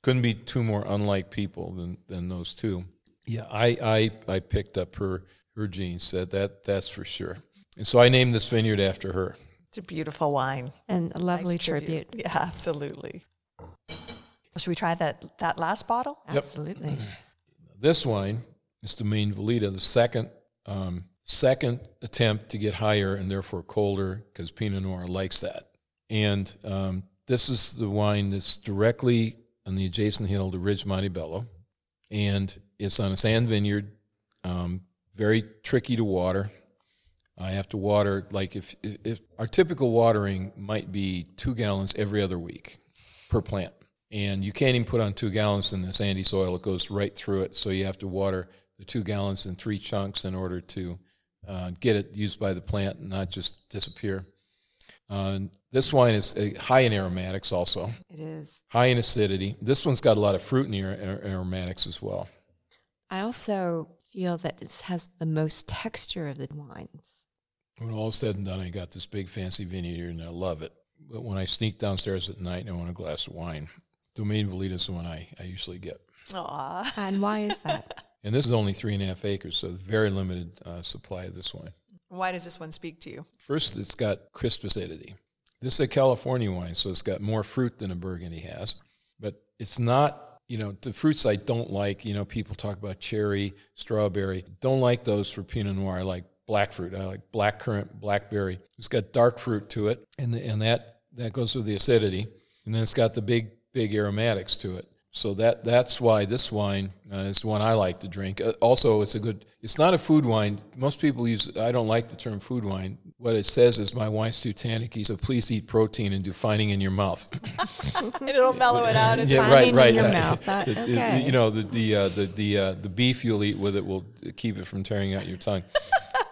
Couldn't be two more unlike people than, than those two. Yeah, I, I I picked up her her genes. That that that's for sure. And so I named this vineyard after her. It's a beautiful wine. And a lovely nice tribute. tribute. Yeah, absolutely. Well, should we try that, that last bottle? Yep. Absolutely. This wine is Domaine Valida, the second um, second attempt to get higher and therefore colder because Pinot Noir likes that. And um, this is the wine that's directly on the adjacent hill to Ridge Montebello, and it's on a sand vineyard, um, very tricky to water. I have to water, like if, if, if our typical watering might be two gallons every other week per plant. And you can't even put on two gallons in the sandy soil. It goes right through it. So you have to water the two gallons in three chunks in order to uh, get it used by the plant and not just disappear. Uh, this wine is uh, high in aromatics also. It is. High in acidity. This one's got a lot of fruit in the ar- aromatics as well. I also feel that it has the most texture of the wines. When all is said and done, I got this big fancy vineyard, and I love it. But when I sneak downstairs at night and I want a glass of wine, Domaine Valida is the one I, I usually get. Aw. And why is that? And this is only three and a half acres, so very limited uh, supply of this wine. Why does this one speak to you? First, it's got crisp acidity. This is a California wine, so it's got more fruit than a Burgundy has. But it's not, you know, the fruits I don't like, you know, people talk about cherry, strawberry. Don't like those for Pinot Noir. I like black fruit. I like blackcurrant, blackberry. It's got dark fruit to it, and the, and that, that goes with the acidity. And then it's got the big, big aromatics to it. So that that's why this wine uh, is the one I like to drink. Uh, also, it's a good, it's not a food wine. Most people use, I don't like the term food wine. What it says is, my wine's too tannicky, so please eat protein and do fining in your mouth. It'll mellow it out. It's yeah, right, right. In your uh, mouth. That, okay. You know, the the uh, the the, uh, the beef you'll eat with it will keep it from tearing out your tongue.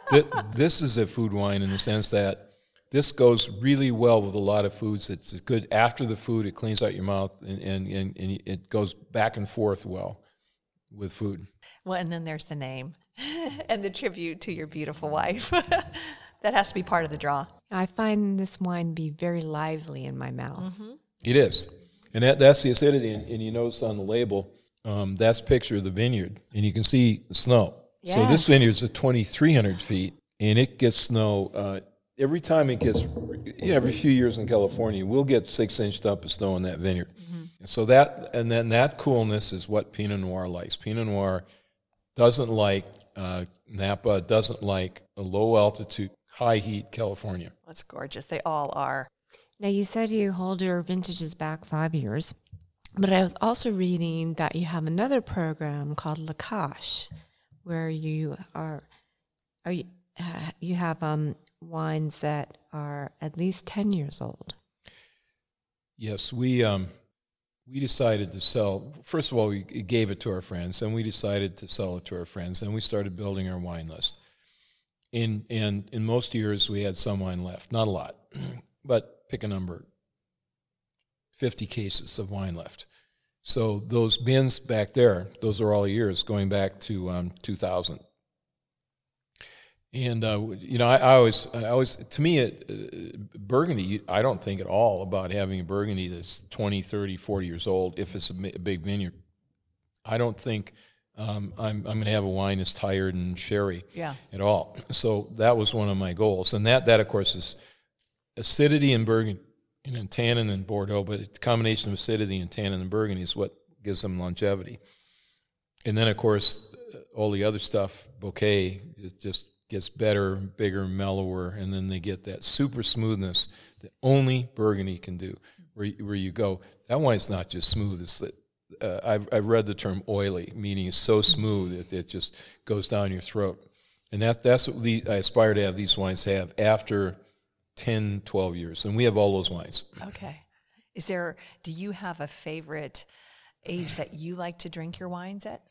Th- this is a food wine in the sense that this goes really well with a lot of foods. It's good after the food. It cleans out your mouth, and, and, and, and it goes back and forth well with food. Well, and then there's the name and the tribute to your beautiful wife. That has to be part of the draw. I find this wine be very lively in my mouth. Mm-hmm. It is. And that, that's the acidity. And, and you notice on the label, um, that's a picture of the vineyard. And you can see the snow. Yes. So this vineyard is at twenty-three hundred feet, and it gets snow uh, every time it gets, yeah, every few years in California, we'll get six-inch dump of snow in that vineyard. Mm-hmm. And so that, and then that coolness is what Pinot Noir likes. Pinot Noir doesn't like uh, Napa, doesn't like a low-altitude, high-heat California. That's gorgeous. They all are. Now, you said you hold your vintages back five years, but I was also reading that you have another program called La Cache, where you are, are you, uh, you have... um. wines that are at least ten years old. Yes, we um, we decided to sell. First of all, we gave it to our friends, and we decided to sell it to our friends, and we started building our wine list. In and in most years, we had some wine left, not a lot, but pick a number, fifty cases of wine left. So those bins back there, those are all years going back to um, two thousand. And uh, you know, I, I always, I always, to me, it, uh, Burgundy. I don't think at all about having a Burgundy that's twenty, thirty, forty years old if it's a, a big vineyard. I don't think um, I'm, I'm going to have a wine that's tired and sherry yeah. at all. So that was one of my goals, and that, that of course is acidity in Burgundy and in tannin in Bordeaux, but the combination of acidity and tannin in Burgundy is what gives them longevity. And then of course all the other stuff, bouquet, just. just gets better, bigger, mellower, and then they get that super smoothness that only Burgundy can do, where you, where you go, that wine's not just smooth. It's that, uh, I've, I've read the term oily, meaning it's so smooth it, it just goes down your throat. And that, that's what the, I aspire to have these wines have after ten, twelve years, and we have all those wines. Okay. Is there? Do you have a favorite age that you like to drink your wines at?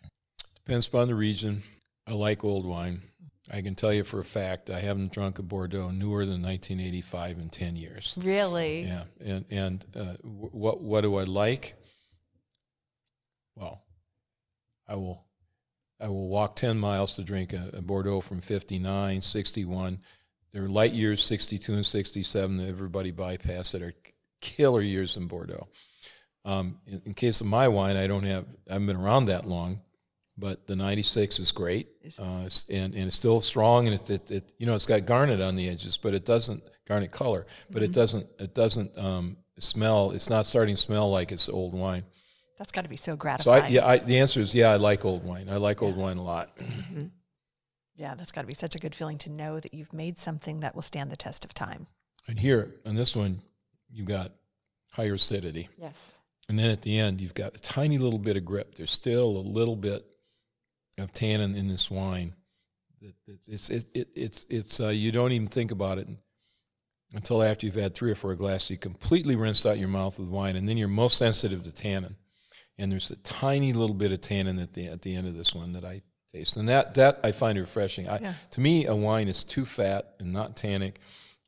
Depends upon the region. I like old wine. I can tell you for a fact, I haven't drunk a Bordeaux newer than nineteen eighty-five in ten years. Really? Yeah. And and uh, w- what what do I like? Well, I will I will walk ten miles to drink a, a Bordeaux from fifty-nine, sixty-one. There are light years, sixty-two and sixty-seven, that everybody bypassed that are killer years in Bordeaux. Um, in, in case of my wine, I don't have I haven't been around that long. But the ninety-six is great, uh, and, and it's still strong, and it, it, it you know it's got garnet on the edges, but it doesn't garnet color, but mm-hmm. it doesn't it doesn't um, smell. It's not starting to smell like it's old wine. That's got to be so gratifying. So I, yeah, I, the answer is yeah. I like old wine. I like yeah. old wine a lot. Mm-hmm. Yeah, that's got to be such a good feeling to know that you've made something that will stand the test of time. And here on this one, you've got higher acidity. Yes. And then at the end, you've got a tiny little bit of grip. There's still a little bit of tannin in this wine. It's it, it, it's it's uh, you don't even think about it until after you've had three or four glasses. You completely rinsed out your mouth with wine, and then you're most sensitive to tannin. And there's a tiny little bit of tannin at the at the end of this one that I taste, and that that I find refreshing. I, yeah. To me, a wine is too fat and not tannic.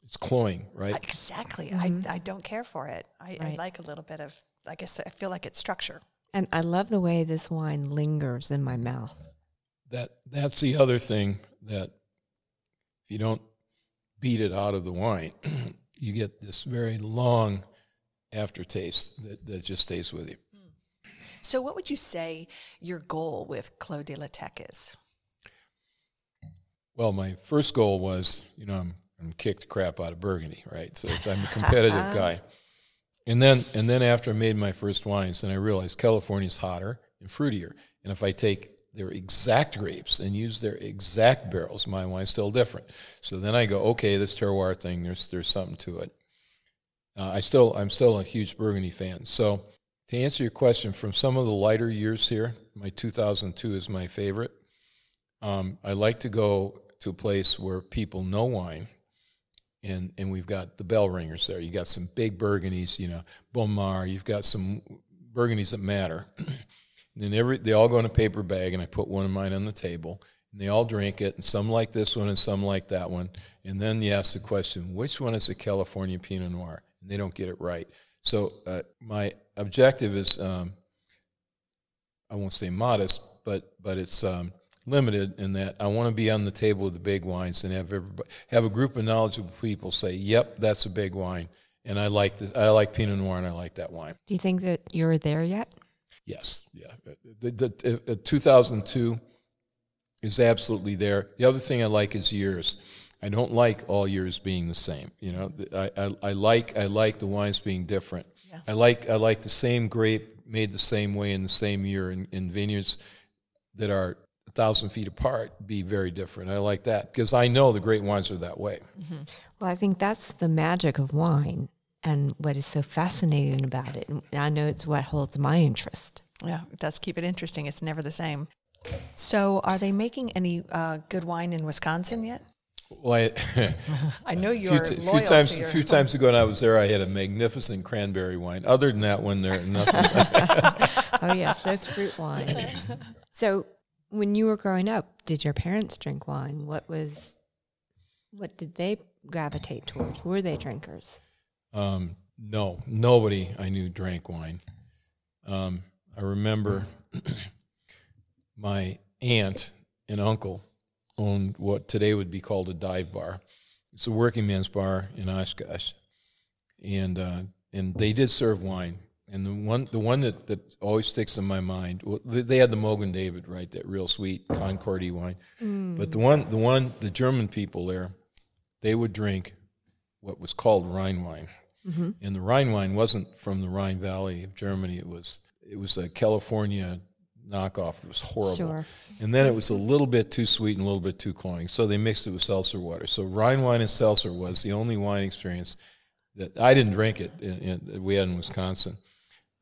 It's cloying, right? Exactly. Mm-hmm. I I don't care for it. I, right. I like a little bit of. I guess I feel like it's structure. And I love the way this wine lingers in my mouth. That that's the other thing, that if you don't beat it out of the wine, you get this very long aftertaste that, that just stays with you. So what would you say your goal with Clos de la Teche is? Well, my first goal was, you know, I'm I'm kicked crap out of Burgundy, right? So I'm a competitive guy. And then and then after I made my first wines, then I realized California's hotter and fruitier. And if I take their exact grapes and use their exact barrels, my wine's still different. So then I go, okay, this terroir thing, there's there's something to it. Uh, I still I'm still a huge Burgundy fan. So to answer your question, from some of the lighter years here, my two thousand two is my favorite. Um, I like to go to a place where people know wine. And and we've got the bell ringers there. You got some big Burgundies, you know, Beaumar. You've got some Burgundies that matter. And every they all go in a paper bag, and I put one of mine on the table. And they all drink it, and some like this one and some like that one. And then you ask the question, which one is a California Pinot Noir? And they don't get it right. So uh, my objective is, um, I won't say modest, but but it's... Um, limited in that I want to be on the table with the big wines and have everybody, have a group of knowledgeable people say, yep, that's a big wine. And I like this, I like Pinot Noir and I like that wine. Do you think that you're there yet? Yes. Yeah. The, the, the two thousand two is absolutely there. The other thing I like is years. I don't like all years being the same. You know, I, I, I like, I like the wines being different. Yeah. I like, I like the same grape made the same way in the same year in, in vineyards that are thousand feet apart be very different. I like that because I know the great wines are that way. Mm-hmm. Well, I think that's the magic of wine and what is so fascinating about it. And I know it's what holds my interest. Yeah, it does keep it interesting. It's never the same. So are they making any uh, good wine in Wisconsin yet? Well, I, I know you're t- loyal few times, to your... A few times ago when I was there, I had a magnificent cranberry wine. Other than that one, there, nothing. Oh, yes, those fruit wines. So... When you were growing up, did your parents drink wine? What was, what did they gravitate towards? Were they drinkers? Um, no, nobody I knew drank wine. Um, I remember my aunt and uncle owned what today would be called a dive bar. It's a working man's bar in Oshkosh, and uh, and they did serve wine. And the one the one that, that always sticks in my mind, well, they had the Mogan David, right, that real sweet Concordy wine. Mm. But the one, the one, the German people there, they would drink what was called Rhine wine. Mm-hmm. And the Rhine wine wasn't from the Rhine Valley of Germany. It was it was a California knockoff. It was horrible. Sure. And then it was a little bit too sweet and a little bit too cloying. So they mixed it with seltzer water. So Rhine wine and seltzer was the only wine experience that I didn't drink it in, in, we had in Wisconsin.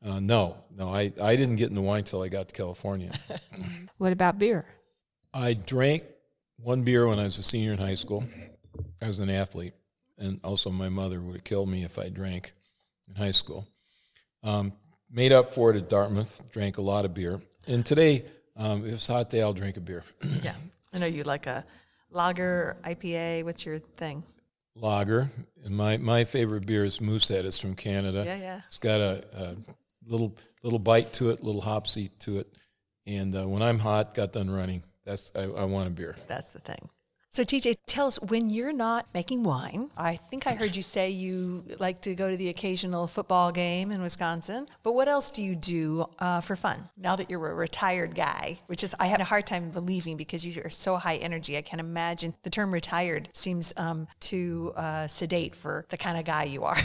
Uh, no, no, I, I didn't get into wine until I got to California. What about beer? I drank one beer when I was a senior in high school. I was an athlete, and also my mother would have killed me if I drank in high school. Um, made up for it at Dartmouth, drank a lot of beer. And today, um, if it's a hot day, I'll drink a beer. Yeah, I know you like a lager, I P A, what's your thing? Lager, and my, my favorite beer is Moosehead. It's from Canada. Yeah, yeah. It's got a... a Little little bite to it, little hopsy to it, and uh, when I'm hot, got done running. That's I, I want a beer. That's the thing. So T J, tell us when you're not making wine. I think I heard you say you like to go to the occasional football game in Wisconsin. But what else do you do uh, for fun now that you're a retired guy? Which is I had a hard time believing because you are so high energy. I can't imagine the term retired seems um, too uh, sedate for the kind of guy you are.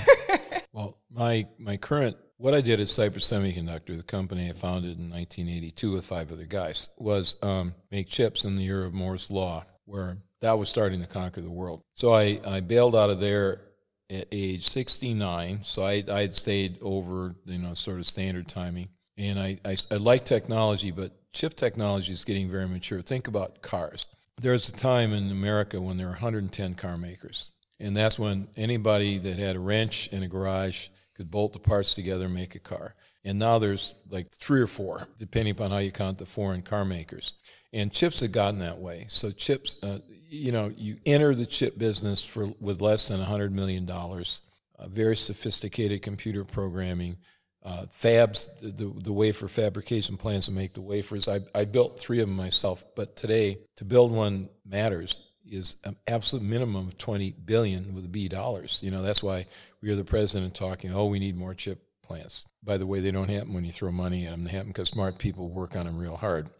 Well, my my current. What I did at Cypress Semiconductor, the company I founded in nineteen eighty-two with five other guys, was um, make chips in the year of Moore's Law, where that was starting to conquer the world. So I, I bailed out of there at age sixty-nine. So I, I'd stayed over, you know, sort of standard timing. And I, I, I like technology, but chip technology is getting very mature. Think about cars. There was a time in America when there were one hundred ten car makers. And that's when anybody that had a wrench in a garage could bolt the parts together and make a car. And now there's like three or four, depending upon how you count the foreign car makers. And chips have gotten that way. So chips, uh, you know, you enter the chip business for with less than one hundred million dollars, uh, very sophisticated computer programming, uh, fabs, the, the, the wafer fabrication plants to make the wafers. I, I built three of them myself, but today to build one matters. Is an absolute minimum of twenty billion with a B dollars. You know, that's why we hear the president talking, oh, we need more chip plants. By the way, they don't happen when you throw money at them. They happen because smart people work on them real hard.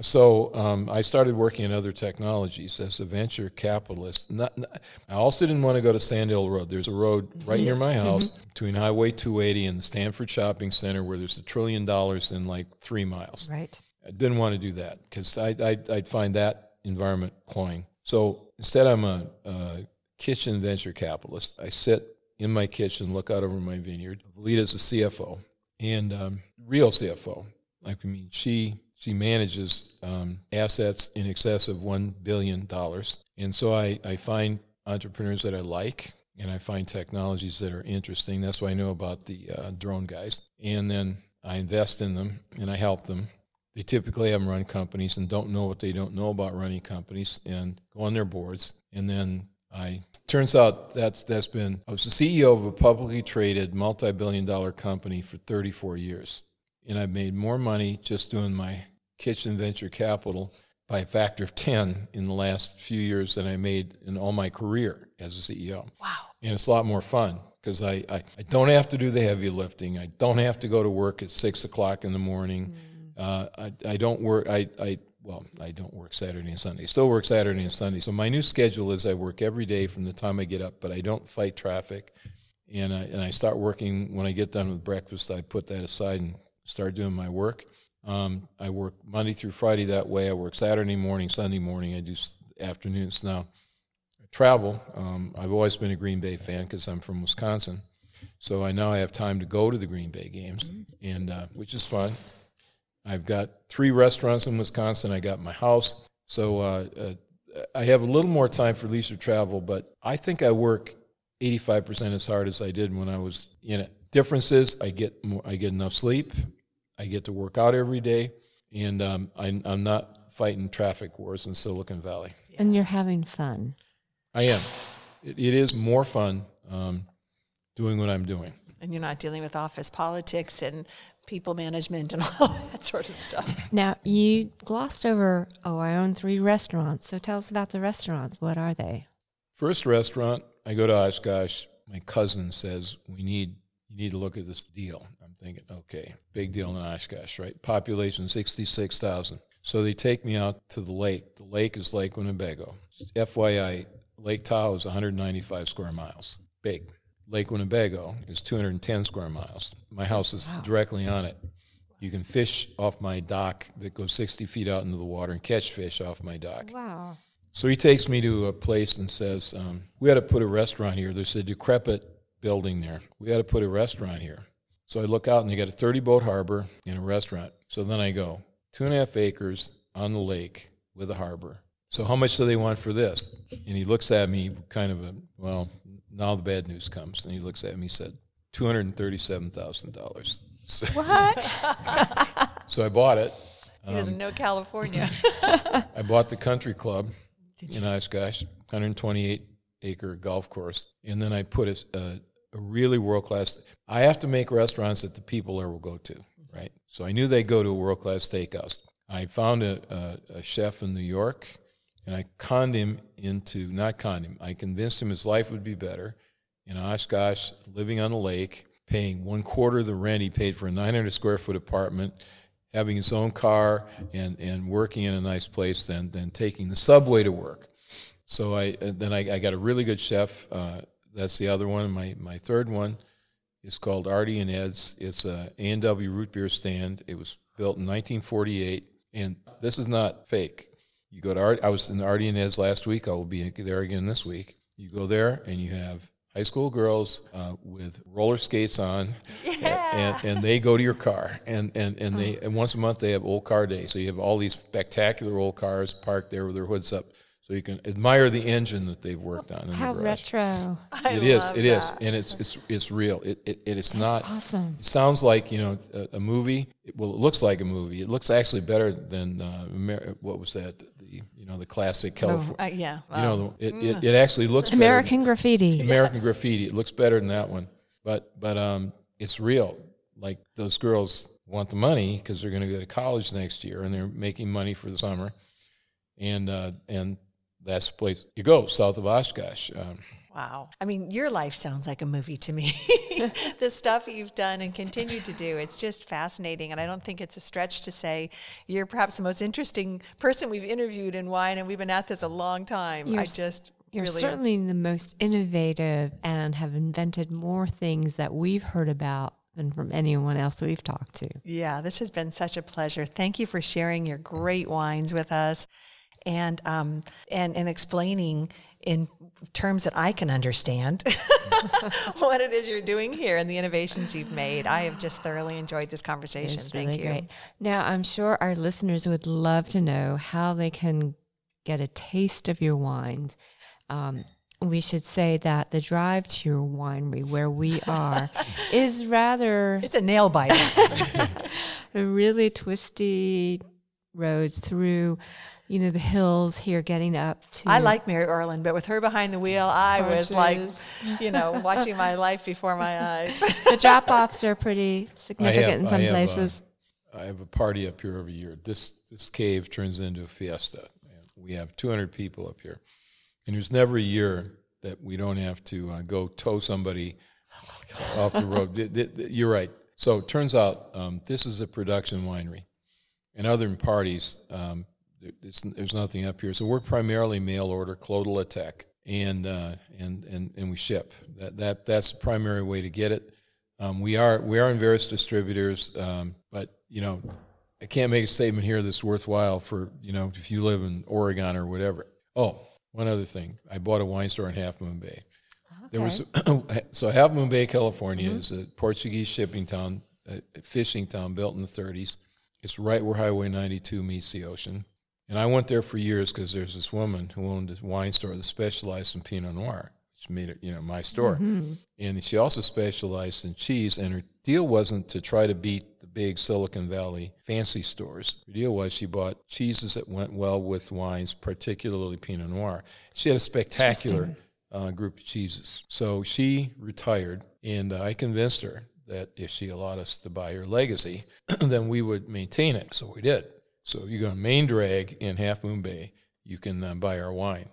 So um, I started working in other technologies as a venture capitalist. Not, not, I also didn't want to go to Sand Hill Road. There's a road right near my house mm-hmm. between Highway two eighty and the Stanford Shopping Center where there's a trillion dollars in like three miles. Right. I didn't want to do that because I, I, I'd find that environment cloying. So instead I'm a, a kitchen venture capitalist. I sit in my kitchen, look out over my vineyard. Lita's a C F O and um, real C F O. Like, I mean, she... She manages um, assets in excess of one billion dollars. And so I, I find entrepreneurs that I like, and I find technologies that are interesting. That's why I know about the uh, drone guys. And then I invest in them, and I help them. They typically haven't run companies and don't know what they don't know about running companies and go on their boards. And then I turns out that's that's been, I was the C E O of a publicly traded multi-billion dollar company for thirty-four years. And I've made more money just doing my kitchen venture capital by a factor of ten in the last few years than I made in all my career as a C E O. Wow. And it's a lot more fun because I, I, I don't have to do the heavy lifting. I don't have to go to work at six o'clock in the morning. Mm. Uh, I, I don't work, I, I well, I don't work Saturday and Sunday. Still work Saturday and Sunday. So my new schedule is I work every day from the time I get up, but I don't fight traffic. And I, and I start working, when I get done with breakfast, I put that aside and start doing my work. Um, I work Monday through Friday that way. I work Saturday morning, Sunday morning. I do afternoons now. I travel. Um, I've always been a Green Bay fan because I'm from Wisconsin. So I now have time to go to the Green Bay games, and uh, which is fun. I've got three restaurants in Wisconsin. I got my house. So uh, uh, I have a little more time for leisure travel, but I think I work eighty-five percent as hard as I did when I was in it. Difference is I get, more, I get enough sleep. I get to work out every day, and um, I, I'm not fighting traffic wars in Silicon Valley. And you're having fun. I am. It, it is more fun um, doing what I'm doing. And you're not dealing with office politics and people management and all that sort of stuff. Now, you glossed over, oh, I own three restaurants. So tell us about the restaurants. What are they? First restaurant, I go to Oshkosh. My cousin says, we need, you need to look at this deal. Thinking, okay, big deal in Oshkosh, right? Population sixty-six thousand. So they take me out to the lake. The lake is Lake Winnebago. F Y I, Lake Tahoe is one hundred ninety-five square miles. Big. Lake Winnebago is two hundred ten square miles. My house is wow. directly on it. You can fish off my dock that goes sixty feet out into the water and catch fish off my dock. Wow. So he takes me to a place and says, um, we had to put a restaurant here. There's a decrepit building there. We had to put a restaurant here. So I look out, and they got a thirty-boat harbor and a restaurant. So then I go, two and a half acres on the lake with a harbor. So how much do they want for this? And he looks at me, kind of a, well, now the bad news comes. And he looks at me and said, two hundred thirty-seven thousand dollars. So, what? So I bought it. He doesn't um, know California. I bought the country club in Oshkosh, one hundred twenty-eight acre golf course. And then I put a... a A really world-class, I have to make restaurants that the people there will go to, right? So I knew they'd go to a world-class steakhouse. I found a, a, a chef in New York, and I conned him into, not conned him, I convinced him his life would be better in Oshkosh, living on a lake, paying one quarter of the rent he paid for a nine hundred square foot apartment, having his own car, and, and working in a nice place, than, than taking the subway to work. So I then I, I got a really good chef. Uh, That's the other one. My my third one is called Artie and Ed's. It's a A and W root beer stand. It was built in nineteen forty-eight, and this is not fake. You go to Art. I was in Artie and Ed's last week. I will be there again this week. You go there, and you have high school girls uh, with roller skates on, yeah. and, and they go to your car. And and and they and once a month they have old car day. So you have all these spectacular old cars parked there with their hoods up. So you can admire the engine that they've worked on in How the garage. Retro. I it is, love it that. is, and it's it's it's real. It it, it it's That's not awesome. It sounds like, you know, a, a movie. It, well, it looks like a movie. It looks actually better than uh, Amer- what was that? The you know the classic California. Oh, uh, yeah. Wow. You know, it, it it actually looks American better than, Graffiti. American yes. Graffiti. It looks better than that one, but but um, it's real. Like, those girls want the money because they're going to go to college next year, and they're making money for the summer, and uh, and. That's the place you go, south of Oshkosh. Um, Wow. I mean, your life sounds like a movie to me. The stuff you've done and continue to do, it's just fascinating. And I don't think it's a stretch to say you're perhaps the most interesting person we've interviewed in wine, and we've been at this a long time. You're I just... You're really certainly am. the most innovative and have invented more things that we've heard about than from anyone else we've talked to. Yeah, this has been such a pleasure. Thank you for sharing your great wines with us and um, and, and explaining in terms that I can understand what it is you're doing here and the innovations you've made. I have just thoroughly enjoyed this conversation. It's Thank really you. Great. Now, I'm sure our listeners would love to know how they can get a taste of your wines. Um, we should say that the drive to your winery where we are is rather... It's a nail biter. Really twisty roads through, you know, the hills here getting up to... I like Mary Orland, but with her behind the wheel, I horses. was like, you know, watching my life before my eyes. The drop-offs are pretty significant have, in some I places. A, I have a party up here every year. This, this cave turns into a fiesta. We have two hundred people up here. And there's never a year that we don't have to uh, go tow somebody oh off the road. You're right. So it turns out um, this is a production winery. And other than parties, um, it's, there's nothing up here. So we're primarily mail order, Clodagh Tech, and, uh, and and and we ship. That that that's the primary way to get it. Um, we are we are in various distributors, um, but you know, I can't make a statement here that's worthwhile for you know if you live in Oregon or whatever. Oh. One other thing, I bought a wine store in Half Moon Bay. Okay. There was so Half Moon Bay, California, mm-hmm. is a Portuguese shipping town, a fishing town built in the thirties. It's right where Highway ninety-two meets the ocean. And I went there for years because there's this woman who owned a wine store that specialized in Pinot Noir, which made it, you know, my store. Mm-hmm. And she also specialized in cheese, and her deal wasn't to try to beat the big Silicon Valley fancy stores. Her deal was she bought cheeses that went well with wines, particularly Pinot Noir. She had a spectacular uh, group of cheeses. So she retired, and uh, I convinced her that if she allowed us to buy her legacy, then we would maintain it. So we did. So you go on Main Drag in Half Moon Bay, you can uh, buy our wine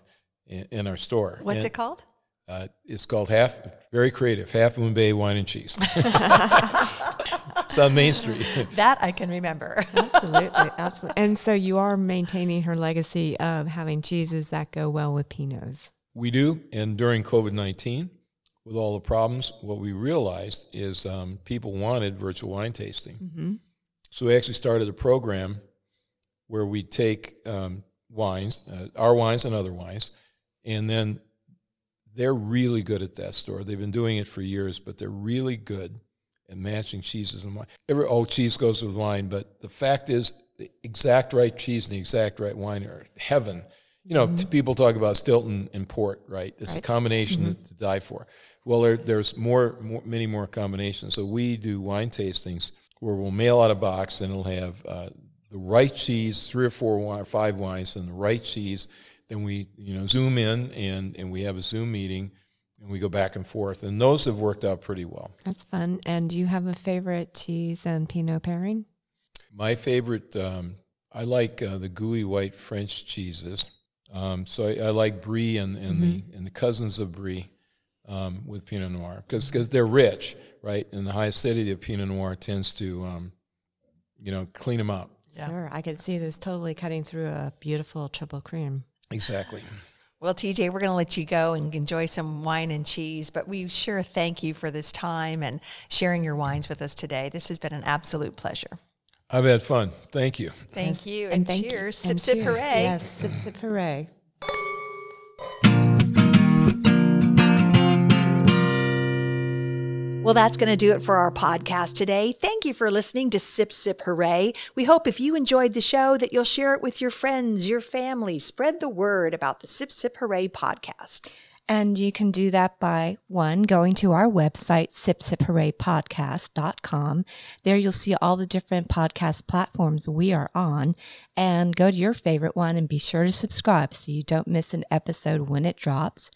in, in our store. What's and, it called? Uh, it's called Half, very creative, Half Moon Bay Wine and Cheese. It's on Main Street. That I can remember. Absolutely, absolutely. And so you are maintaining her legacy of having cheeses that go well with Pinots. We do, and during COVID nineteen, with all the problems, what we realized is um, people wanted virtual wine tasting. Mm-hmm. So we actually started a program where we take um, wines, uh, our wines and other wines, and then they're really good at that store. They've been doing it for years, but they're really good at matching cheeses and wine. Every, oh, cheese goes with wine, but the fact is the exact right cheese and the exact right wine are heaven. You know, mm-hmm. people talk about Stilton and port, right? It's right. a combination mm-hmm. to die for. Well, there, there's more, more, many more combinations. So we do wine tastings where we'll mail out a box and it'll have uh, the right cheese, three or four or five wines, and the right cheese. Then we, you know, zoom in and, and we have a Zoom meeting and we go back and forth. And those have worked out pretty well. That's fun. And do you have a favorite cheese and Pinot pairing? My favorite, um, I like uh, the gooey white French cheeses. Um, so I, I like Brie and, and, mm-hmm. the, and the cousins of Brie um, with Pinot Noir because because they're rich, right? And the high acidity of Pinot Noir tends to, um, you know, clean them up. Yeah. Sure. I could see this totally cutting through a beautiful triple cream. Exactly. Well, T J, we're going to let you go and enjoy some wine and cheese, but we sure thank you for this time and sharing your wines with us today. This has been an absolute pleasure. I've had fun. Thank you. Thank yes. you. And, and thank cheers. You. And sip, cheers. Sip, hooray. Yes, sip, sip, hooray. Well, that's going to do it for our podcast today. Thank you for listening to Sip, Sip, Hooray. We hope if you enjoyed the show that you'll share it with your friends, your family. Spread the word about the Sip, Sip, Hooray podcast. And you can do that by, one, going to our website, sip sip hooray podcast dot com. There you'll see all the different podcast platforms we are on. And go to your favorite one and be sure to subscribe so you don't miss an episode when it drops.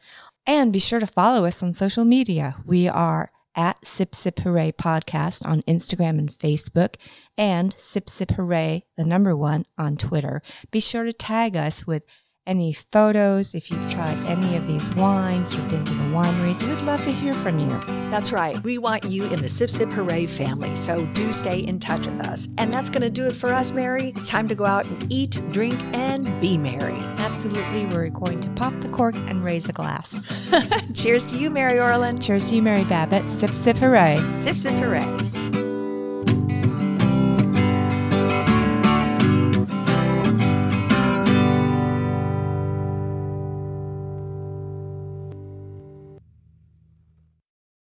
And be sure to follow us on social media. We are at Sip Sip Hooray Podcast on Instagram and Facebook, and Sip Sip Hooray, the number one, on Twitter. Be sure to tag us with any photos, if you've tried any of these wines or been to the wineries. We'd love to hear from you. That's right. We want you in the Sip Sip Hooray family, so do stay in touch with us. And that's going to do it for us, Mary. It's time to go out and eat, drink, and be merry. Absolutely. We're going to pop the cork and raise a glass. Cheers to you, Mary Orland. Cheers to you, Mary Babbitt. Sip Sip Hooray. Sip Sip Hooray.